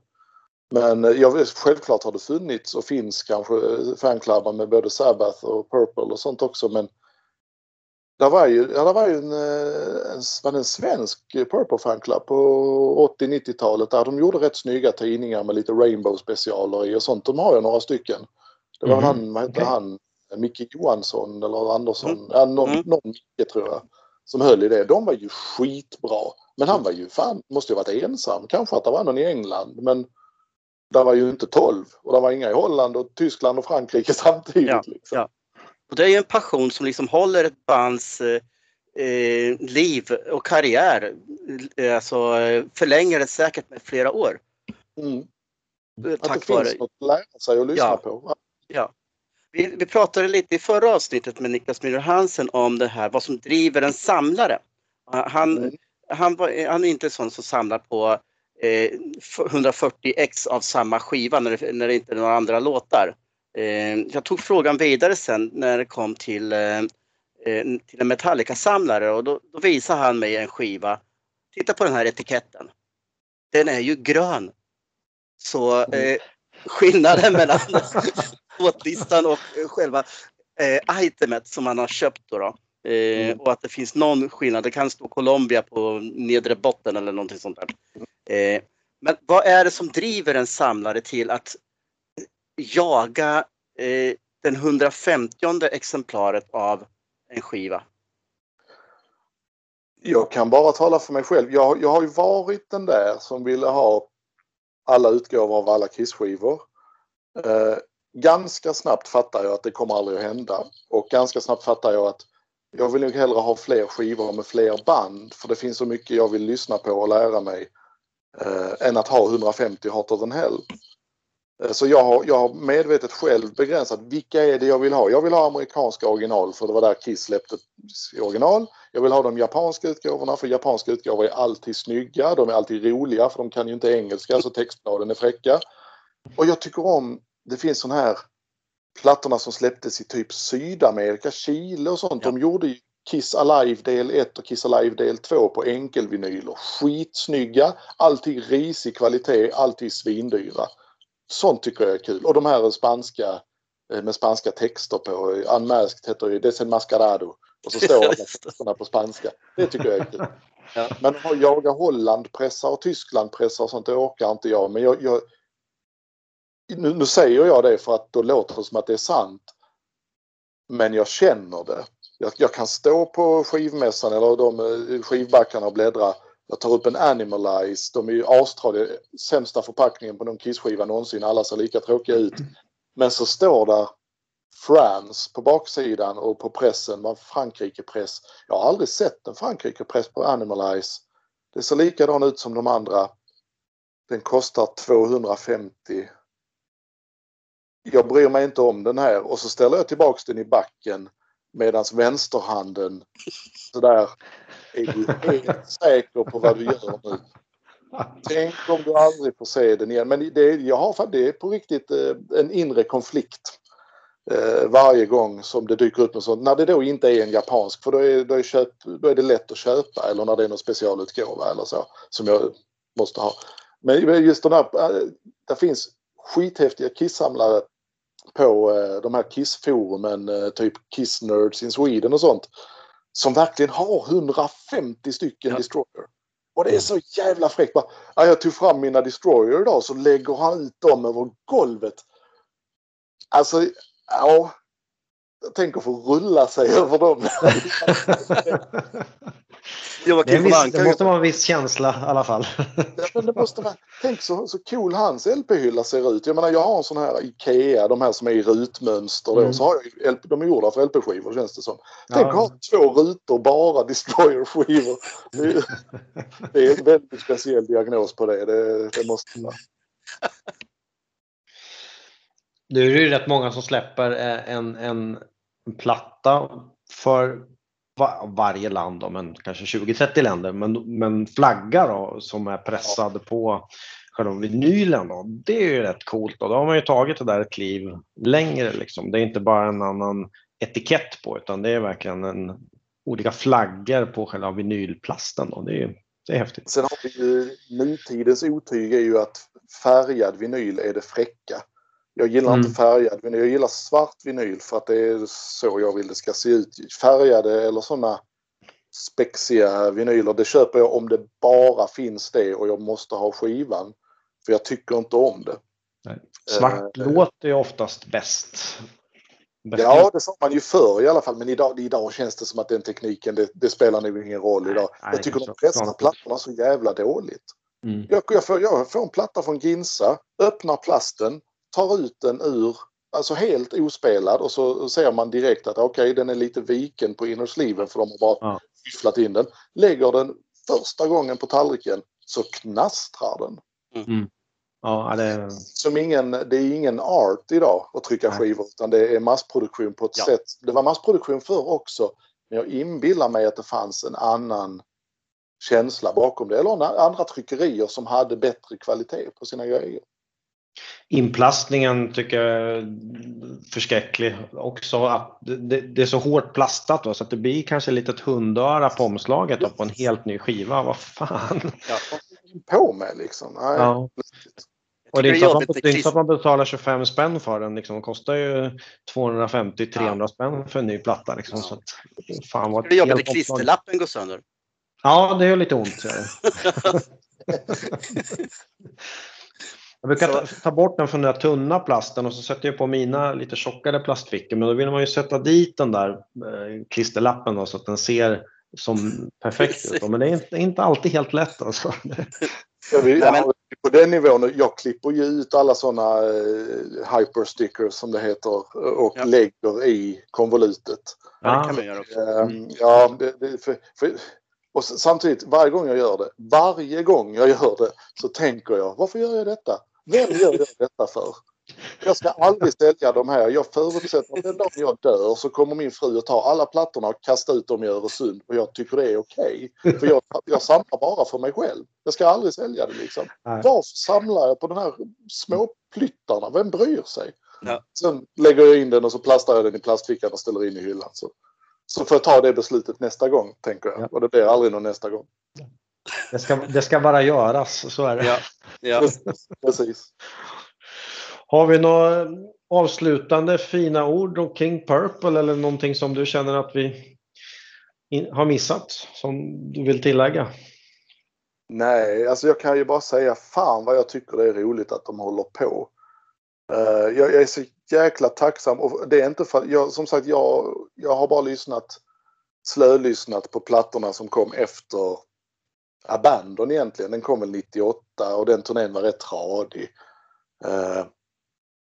Men jag, självklart har det funnits och finns kanske fanklubbar med både Sabbath och Purple och sånt också, men det var ju, ja, det var ju en, en, en, en svensk Purple fanclub på åttio-nittiotalet där de gjorde rätt snygga tidningar med lite Rainbow-specialer i och sånt. De har ju några stycken. Det var mm. han, vad hette okay. han? Micke Johansson eller Andersson. Mm. Ja, någon, mm. någon Micke tror jag som höll i det. De var ju skitbra. Men han var ju fan, måste ju ha varit ensam. Kanske att det var någon i England, men där var ju inte tolv. Och där var inga i Holland och Tyskland och Frankrike samtidigt. Ja, liksom. Ja. Och det är ju en passion som liksom håller ett bands eh, liv och karriär. Alltså förlänger det säkert med flera år. Mm. Tack att det vare... finns något att lära sig och lyssna ja. på. Ja. Vi, vi pratade lite i förra avsnittet med Niklas Müller Hansen om det här, vad som driver en samlare. Han, mm. han, var, han är inte sån som samlar på eh, hundrafyrtio ex av samma skiva när det, när det inte är några andra låtar. Jag tog frågan vidare sen när det kom till, till en Metallica-samlare, och då, då visade han mig en skiva. Titta på den här etiketten. Den är ju grön. Så eh, skillnaden mellan låtlistan och själva eh, itemet som man har köpt då, då eh, mm. och att det finns någon skillnad. Det kan stå Colombia på nedre botten eller någonting sånt där. Eh, men vad är det som driver en samlare till att jaga eh, den hundrafemtionde exemplaret av en skiva? Jag kan bara tala för mig själv. Jag, jag har ju varit den där som ville ha alla utgåvor av alla Kiss-skivor. Eh, ganska snabbt fattar jag att det kommer aldrig att hända. Och ganska snabbt fattar jag att jag vill nog hellre ha fler skivor med fler band. För det finns så mycket jag vill lyssna på och lära mig. Eh, än att ha hundrafemtio Heart of the Hell. Så jag har, jag har medvetet själv begränsat vilka är det jag vill ha. Jag vill ha amerikanska original, för det var där Kiss släppte original. Jag vill ha de japanska utgåvorna, för japanska utgåvor är alltid snygga. De är alltid roliga, för de kan ju inte engelska, så textbladen är fräcka. Och jag tycker om, det finns sån här plattorna som släpptes i typ Sydamerika, Chile och sånt. Ja. De gjorde ju Kiss Alive del ett och Kiss Alive del två på enkelvinyler. Skitsnygga, alltid risig kvalitet, alltid svindyra. Sånt tycker jag är kul. Och de här spanska med spanska texter på, anmärkt heter ju Desen Mascarado, och så står alla texterna på spanska. Det tycker jag är kul. Ja. Men att jaga Hollandpressar och Tysklandpressar och sånt, det orkar inte jag. Men jag, jag nu, nu säger jag det för att då låter det som att det är sant. Men jag känner det. Jag, jag kan stå på skivmässan eller de skivbackarna och bläddra. Jag tar upp en Animalize. De är ju astradiga, sämsta förpackningen på någon Kiss-skiva någonsin. Alla ser lika tråkiga ut. Men så står där France på baksidan och på pressen var Frankrike-press. Jag har aldrig sett en Frankrike-press på Animalize. Det ser likadan ut som de andra. Den kostar tvåhundrafemtio. Jag bryr mig inte om den här. Och så ställer jag tillbaka den i backen. Medans vänsterhanden så där är du helt säker på vad du gör nu. Tänk om du aldrig får se den igen. Men det är, jag har, det är på riktigt en inre konflikt eh, varje gång som det dyker upp något sånt. När det då inte är en japansk, för då är, då är, köp, då är det lätt att köpa, eller när det är någon specialutgåva eller så som jag måste ha. Men just den här, det finns skithäftiga Kiss-samlare på eh, de här Kiss-forumen, eh, typ Kiss Nerds in Sweden och sånt, som verkligen har hundrafemtio stycken ja. Destroyer. Och det är så jävla fräckt. Bara, ja, jag tog fram mina Destroyer idag, så lägger han ut dem över golvet. Alltså, ja, jag tänker få rulla sig över dem. Joakim von Anka. Det måste vara en viss känsla i alla fall. Ja, det måste vara. Tänk så, så cool hans L P-hylla ser ut. Jag menar, jag har en sån här Ikea, de här som är i rutmönster. Mm. Då, så har jag L P, de är gjorda för L P-skivor, känns det som. Tänk ja. ha två rutor, bara Destroyer-skivor. Det, det är en väldigt speciell diagnos på det. Det, det måste vara. Det är ju rätt många som släpper en, en platta för var, varje land, men kanske tjugo trettio länder, men, men flaggar då, som är pressade på själva vinylen då, det är ju rätt coolt då. Då har man ju tagit det där ett kliv längre liksom. Det är inte bara en annan etikett på, utan det är verkligen en, olika flaggor på själva vinylplasten då. Det är ju, det är häftigt. Sen har vi ju nutidens otyg är ju att färgad vinyl är det fräcka. Jag gillar mm. inte färgad vinyl. Jag gillar svart vinyl för att det är så jag vill det ska se ut. Färgade eller sådana spexiga vinyler, det köper jag om det bara finns det och jag måste ha skivan. För jag tycker inte om det. Nej. Svart äh, låter ju oftast bäst. bäst. Ja, det sa man ju förr i alla fall. Men idag, idag känns det som att den tekniken, det, det spelar nog ingen roll idag. Nej, jag tycker de flesta plattorna så jävla dåligt. Mm. Jag, jag, får, jag får en platta från Ginza, öppnar plasten, tar ut den ur, alltså helt ospelad, och så ser man direkt att okej, okay, den är lite viken på innersliven för de har bara ja. fifflat in den. Lägger den första gången på tallriken så knastrar den. Mm. Ja, det... Som ingen, det är ingen art idag att trycka Nej. skivor, utan det är massproduktion på ett ja. sätt. Det var massproduktion förr också, men jag inbillar mig att det fanns en annan känsla bakom det, eller andra tryckerier som hade bättre kvalitet på sina grejer. Inplastningen tycker jag är förskräcklig också, att det, det är så hårt plastat då, så att det blir kanske lite ett hundöra på omslaget då, på en helt ny skiva, vad fan ja, på med liksom. Nej. Ja. Och det är inte att, liksom, att man betalar tjugofem spänn för den liksom. Det kostar ju tvåhundrafemtio till trehundra ja. spänn för en ny platta liksom, ja. så att, fan, vad det är jobbigt att klisterlappen går sönder. Ja, det är lite ont. Jag brukar ta, ta bort den från den där tunna plasten och så sätter jag på mina lite tjockare plastfickor. Men då vill man ju sätta dit den där eh, klisterlappen då, så att den ser som perfekt ut. Men det är inte, inte alltid helt lätt alltså. Jag vill, jag, på den nivån, jag klipper ju ut alla sådana eh, hyperstickers som det heter och ja. lägger i konvolutet. Ja, det kan man göra också. Mm. Ja, det, det, för, för, och samtidigt, varje gång jag gör det, varje gång jag gör det så tänker jag, varför gör jag detta? Vem gör jag detta för? Jag ska aldrig sälja de här. Jag förutsätter att den dagen jag dör så kommer min fru att ta alla plattorna och kasta ut dem i Öresund. Och jag tycker det är okej. Okay, för jag, jag samlar bara för mig själv. Jag ska aldrig sälja det liksom. Nej. Varför samlar jag på de här små plyttarna? Vem bryr sig? Ja. Sen lägger jag in den och så plastar jag den i plastfickan och ställer in i hyllan så. Så får jag ta det beslutet nästa gång, tänker jag. Ja. Och det blir aldrig någon nästa gång. Det ska, det ska bara göras, så är det. Ja. Ja. Precis. Har vi några avslutande fina ord om King Purple eller någonting som du känner att vi in, har missat, som du vill tillägga? Nej, alltså jag kan ju bara säga fan vad jag tycker det är roligt att de håller på. Uh, jag, jag är så jäkla tacksam och det är inte för, jag, som sagt jag, jag har bara lyssnat slölyssnat på plattorna som kom efter Abandon egentligen, den kom väl nittioåtta och den turnén var rätt tradig uh,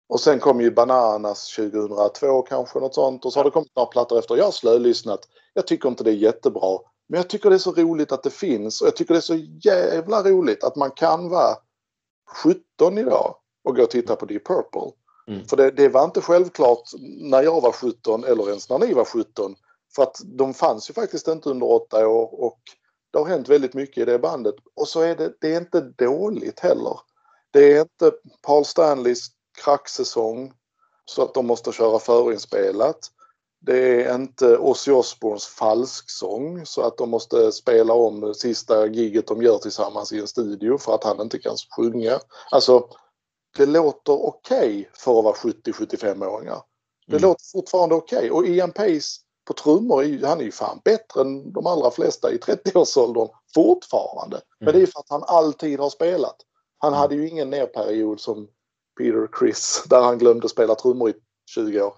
och sen kom ju Bananas tjugohundratvå kanske något sånt och så har det kommit några plattor efter, jag har slölyssnat, jag tycker inte det är jättebra men jag tycker det är så roligt att det finns och jag tycker det är så jävla roligt att man kan vara sjutton idag och gå och titta på Deep Purple. Mm. För det, det var inte självklart när jag var sjutton eller ens när ni var sjutton. För att de fanns ju faktiskt inte under åtta år och det har hänt väldigt mycket i det bandet. Och så är det, det är inte dåligt heller. Det är inte Paul Stanleys kracksäsong så att de måste köra förinspelat. Det är inte Ozzy Osbournes falsksång så att de måste spela om det sista giget de gör tillsammans i en studio för att han inte kan sjunga. Alltså... Det låter okej okay för att vara sjuttio till sjuttiofem-åringar. Det mm. låter fortfarande okej. Okay. Och Ian Pace på trummor, han är ju fan bättre än de allra flesta i trettioårsåldern fortfarande. Mm. Men det är för att han alltid har spelat. Han mm. hade ju ingen nerperiod som Peter Criss där han glömde spela trummor i tjugo år.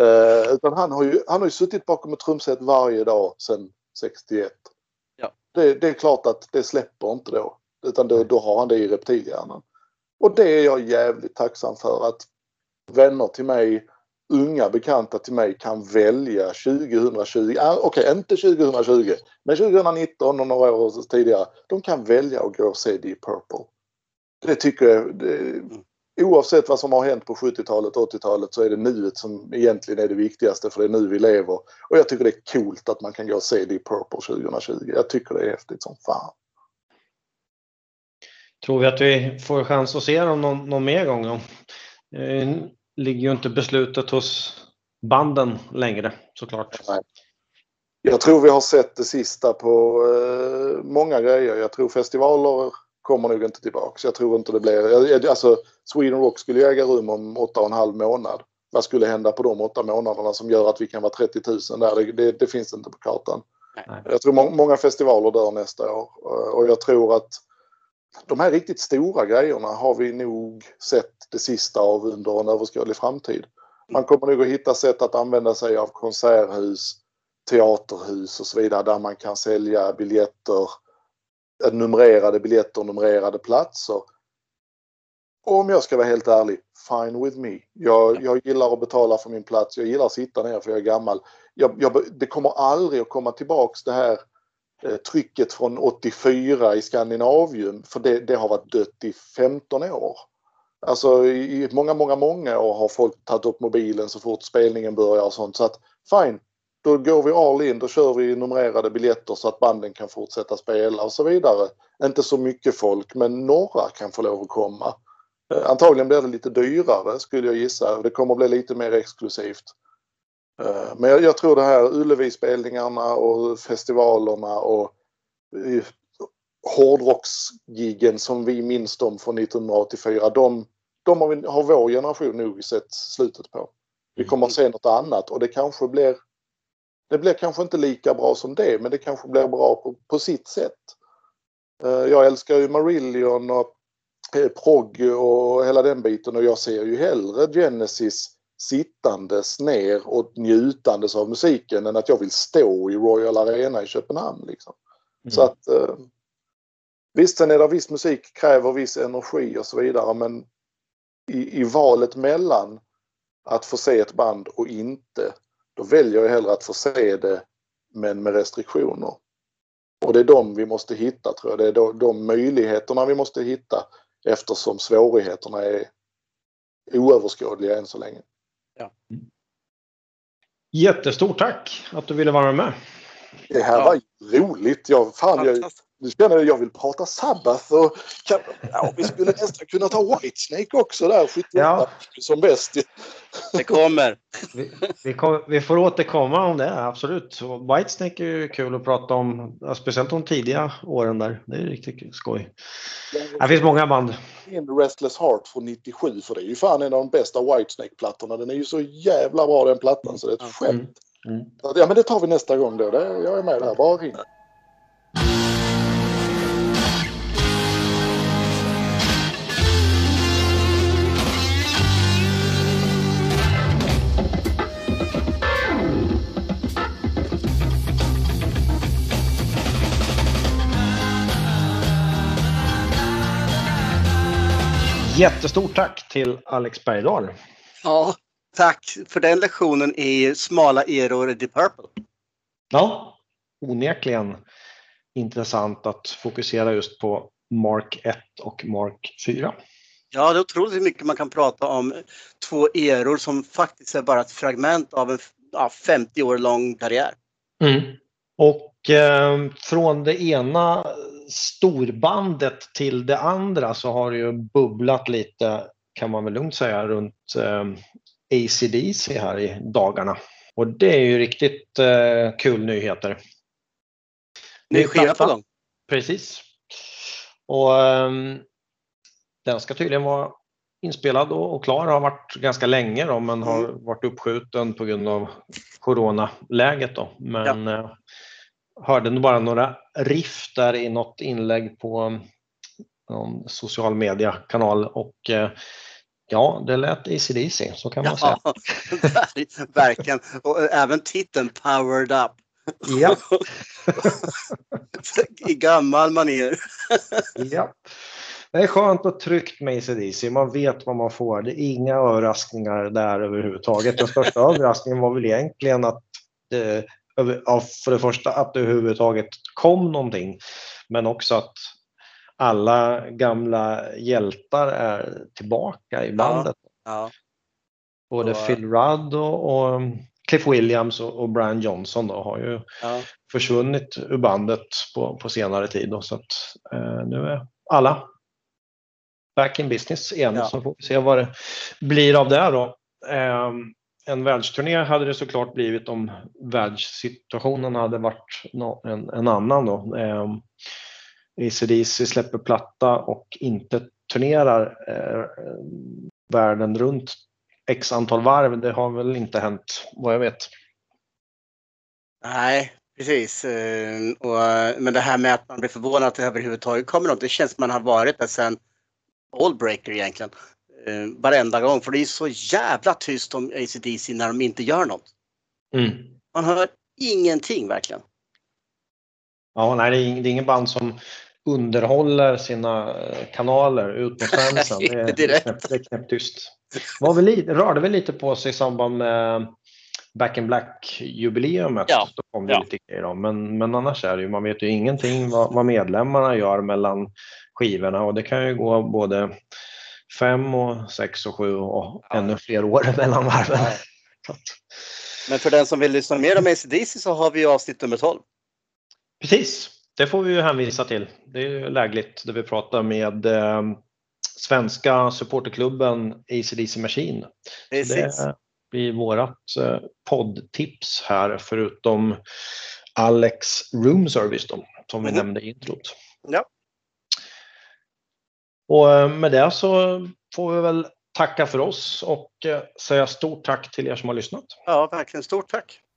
Eh, utan han har, ju, han har ju suttit bakom ett trumset varje dag sedan sextioett. Ja. Det, det är klart att det släpper inte då. Utan då, då har han det i reptilhjärnan. Och det är jag jävligt tacksam för, att vänner till mig, unga bekanta till mig, kan välja tjugotjugo, ah, okej okay, inte tjugotjugo, men tjugonitton och några år tidigare, de kan välja att gå och se Deep Purple. Det tycker jag, det, oavsett vad som har hänt på sjuttiotalet och åttiotalet, så är det nuet som egentligen är det viktigaste, för det är nu vi lever. Och jag tycker det är coolt att man kan gå och se Deep Purple tjugotjugo. Jag tycker det är häftigt som fan. Tror vi att vi får chans att se dem någon, någon mer gång då? Eh, ligger ju inte beslutet hos banden längre, såklart. Nej. Jag tror vi har sett det sista på eh, många grejer. Jag tror festivaler kommer nog inte tillbaka. Jag tror inte det blir... Alltså, Sweden Rock skulle ju äga rum om åtta och en halv månad. Vad skulle hända på de åtta månaderna som gör att vi kan vara trettio tusen där? Det, det, det finns inte på kartan. Nej. Jag tror må- många festivaler dör nästa år. Och jag tror att de här riktigt stora grejerna har vi nog sett det sista av under en överskådlig framtid. Man kommer nog att hitta sätt att använda sig av konserthus, teaterhus och så vidare, där man kan sälja biljetter, numrerade biljetter, numrerade platser. Och om jag ska vara helt ärlig, fine with me. Jag, jag gillar att betala för min plats, jag gillar att sitta ner för jag är gammal. Jag, jag, det kommer aldrig att komma tillbaks det här trycket från åttiofyra i Skandinavien, för det, det har varit dött i femton år. Alltså i många, många, många år har folk tagit upp mobilen så fort spelningen börjar och sånt. Så att, fine, då går vi all in, då kör vi numrerade biljetter så att banden kan fortsätta spela och så vidare. Inte så mycket folk, men några kan få lov att komma. Antagligen blir det lite dyrare, skulle jag gissa. Det kommer att bli lite mer exklusivt. Men jag, jag tror det här Ullevi-spelningarna och festivalerna och eh, hårdrocksgiggen som vi minns dem från nittonhundraåttiofyra, de, de har, vi, har vår generation nog sett slutet på. Vi kommer att se något annat, och det kanske blir det blir kanske inte lika bra som det, men det kanske blir bra på, på sitt sätt. Eh, jag älskar ju Marillion och eh, prog och hela den biten, och jag ser ju hellre Genesis sittandes ner och njutandes av musiken än att jag vill stå i Royal Arena i Köpenhamn. Liksom. Mm. Så att eh, visst, sen är det viss musik, kräver viss energi och så vidare, men i, i valet mellan att få se ett band och inte, då väljer jag hellre att få se det, men med restriktioner. Och det är de vi måste hitta, tror jag. Det är de, de möjligheterna vi måste hitta, eftersom svårigheterna är oöverskådliga än så länge. Ja. Jättestort tack att du ville vara med. Det här ja. var roligt. Jag, fan, jag, nu känner jag att jag vill prata Sabbath. Och kan, ja, vi skulle nästan kunna ta Whitesnake också där. Ja. Som bäst. Det kommer. Vi, vi, kom, vi får återkomma om det, absolut. Så Whitesnake är ju kul att prata om. Speciellt de tidiga åren där. Det är riktigt skoj. Det finns många band. In Restless Heart från nittiosju. För det är ju fan en av de bästa Whitesnake-plattorna. Den är ju så jävla bra, den plattan. Så det är ett skämt. Mm. Mm. Ja, men det tar vi nästa gång då. Jag är med där, bara ring. Jättestort tack till Alex Bergdahl. Ja. Tack för den lektionen i smala eror i Deep Purple. Ja, onekligen intressant att fokusera just på Mark ett och Mark fyra. Ja, det är otroligt mycket man kan prata om två eror som faktiskt är bara ett fragment av en ja, femtio år lång karriär. Mm. Och eh, från det ena storbandet till det andra så har det ju bubblat lite, kan man väl lugnt säga, runt... Eh, A C D C här i dagarna. Och det är ju riktigt eh, kul nyheter. Ny platta på gång. Precis. Och um, den ska tydligen vara inspelad och, och klar. Har varit ganska länge då, men har mm. varit uppskjuten på grund av coronaläget då. Men ja. eh, hörde nog bara några riff där i något inlägg på någon social mediekanal och eh, ja, det lät A C D C, så kan man ja, säga. Verkligen. Och även titeln Powered Up. Ja. i gammal manér. Ja. Det är skönt och tryggt med A C D C. Man vet vad man får. Det är inga överraskningar där överhuvudtaget. Den största överraskningen var väl egentligen att det, för det första att det överhuvudtaget kom någonting. Men också att alla gamla hjältar är tillbaka i bandet. Ja, ja. Både och, Phil Rudd och, och Cliff Williams och, och Brian Johnson då har ju ja. försvunnit ur bandet på, på senare tid. Då, så att eh, nu är alla back in business igen. Ja. Så får vi se vad det blir av det här då. Eh, en världsturné hade det såklart blivit om världssituationen hade varit no, en, en annan då. Eh, A C D C släpper platta och inte turnerar eh, världen runt x antal varv. Det har väl inte hänt vad jag vet. Nej, precis. Och, men det här med att man blir förvånad att det överhuvudtaget kommer något. Det känns som man har varit där sen Allbreaker egentligen. Varenda gång. För det är så jävla tyst om A C D C när de inte gör något. Mm. Man hör ingenting verkligen. Ja, nej, det är ingen band som underhåller sina kanaler ut mot fansen. Det är, det är knäppt, det är knäppt tyst. Var väl lite, rörde väl lite på sig i samband med Back in Black-jubileumet. Ja. Då kom det ja. lite grejer om. Men, men annars är det ju, man vet ju ingenting vad, vad medlemmarna gör mellan skivorna. Och det kan ju gå både fem och sex och sju och ja. ännu fler år mellan varven. Ja. Men för den som vill lyssna mer om A C D C så har vi avsnitt nummer tolv. Precis, det får vi ju hänvisa till. Det är ju lägligt där vi pratar med eh, svenska supporterklubben A C D C Machine. Precis. Det blir vårat eh, poddtips här förutom Alex Room Service då, som vi mm. nämnde i introt. Ja. Och med det så får vi väl tacka för oss och eh, säga stort tack till er som har lyssnat. Ja, verkligen stort tack.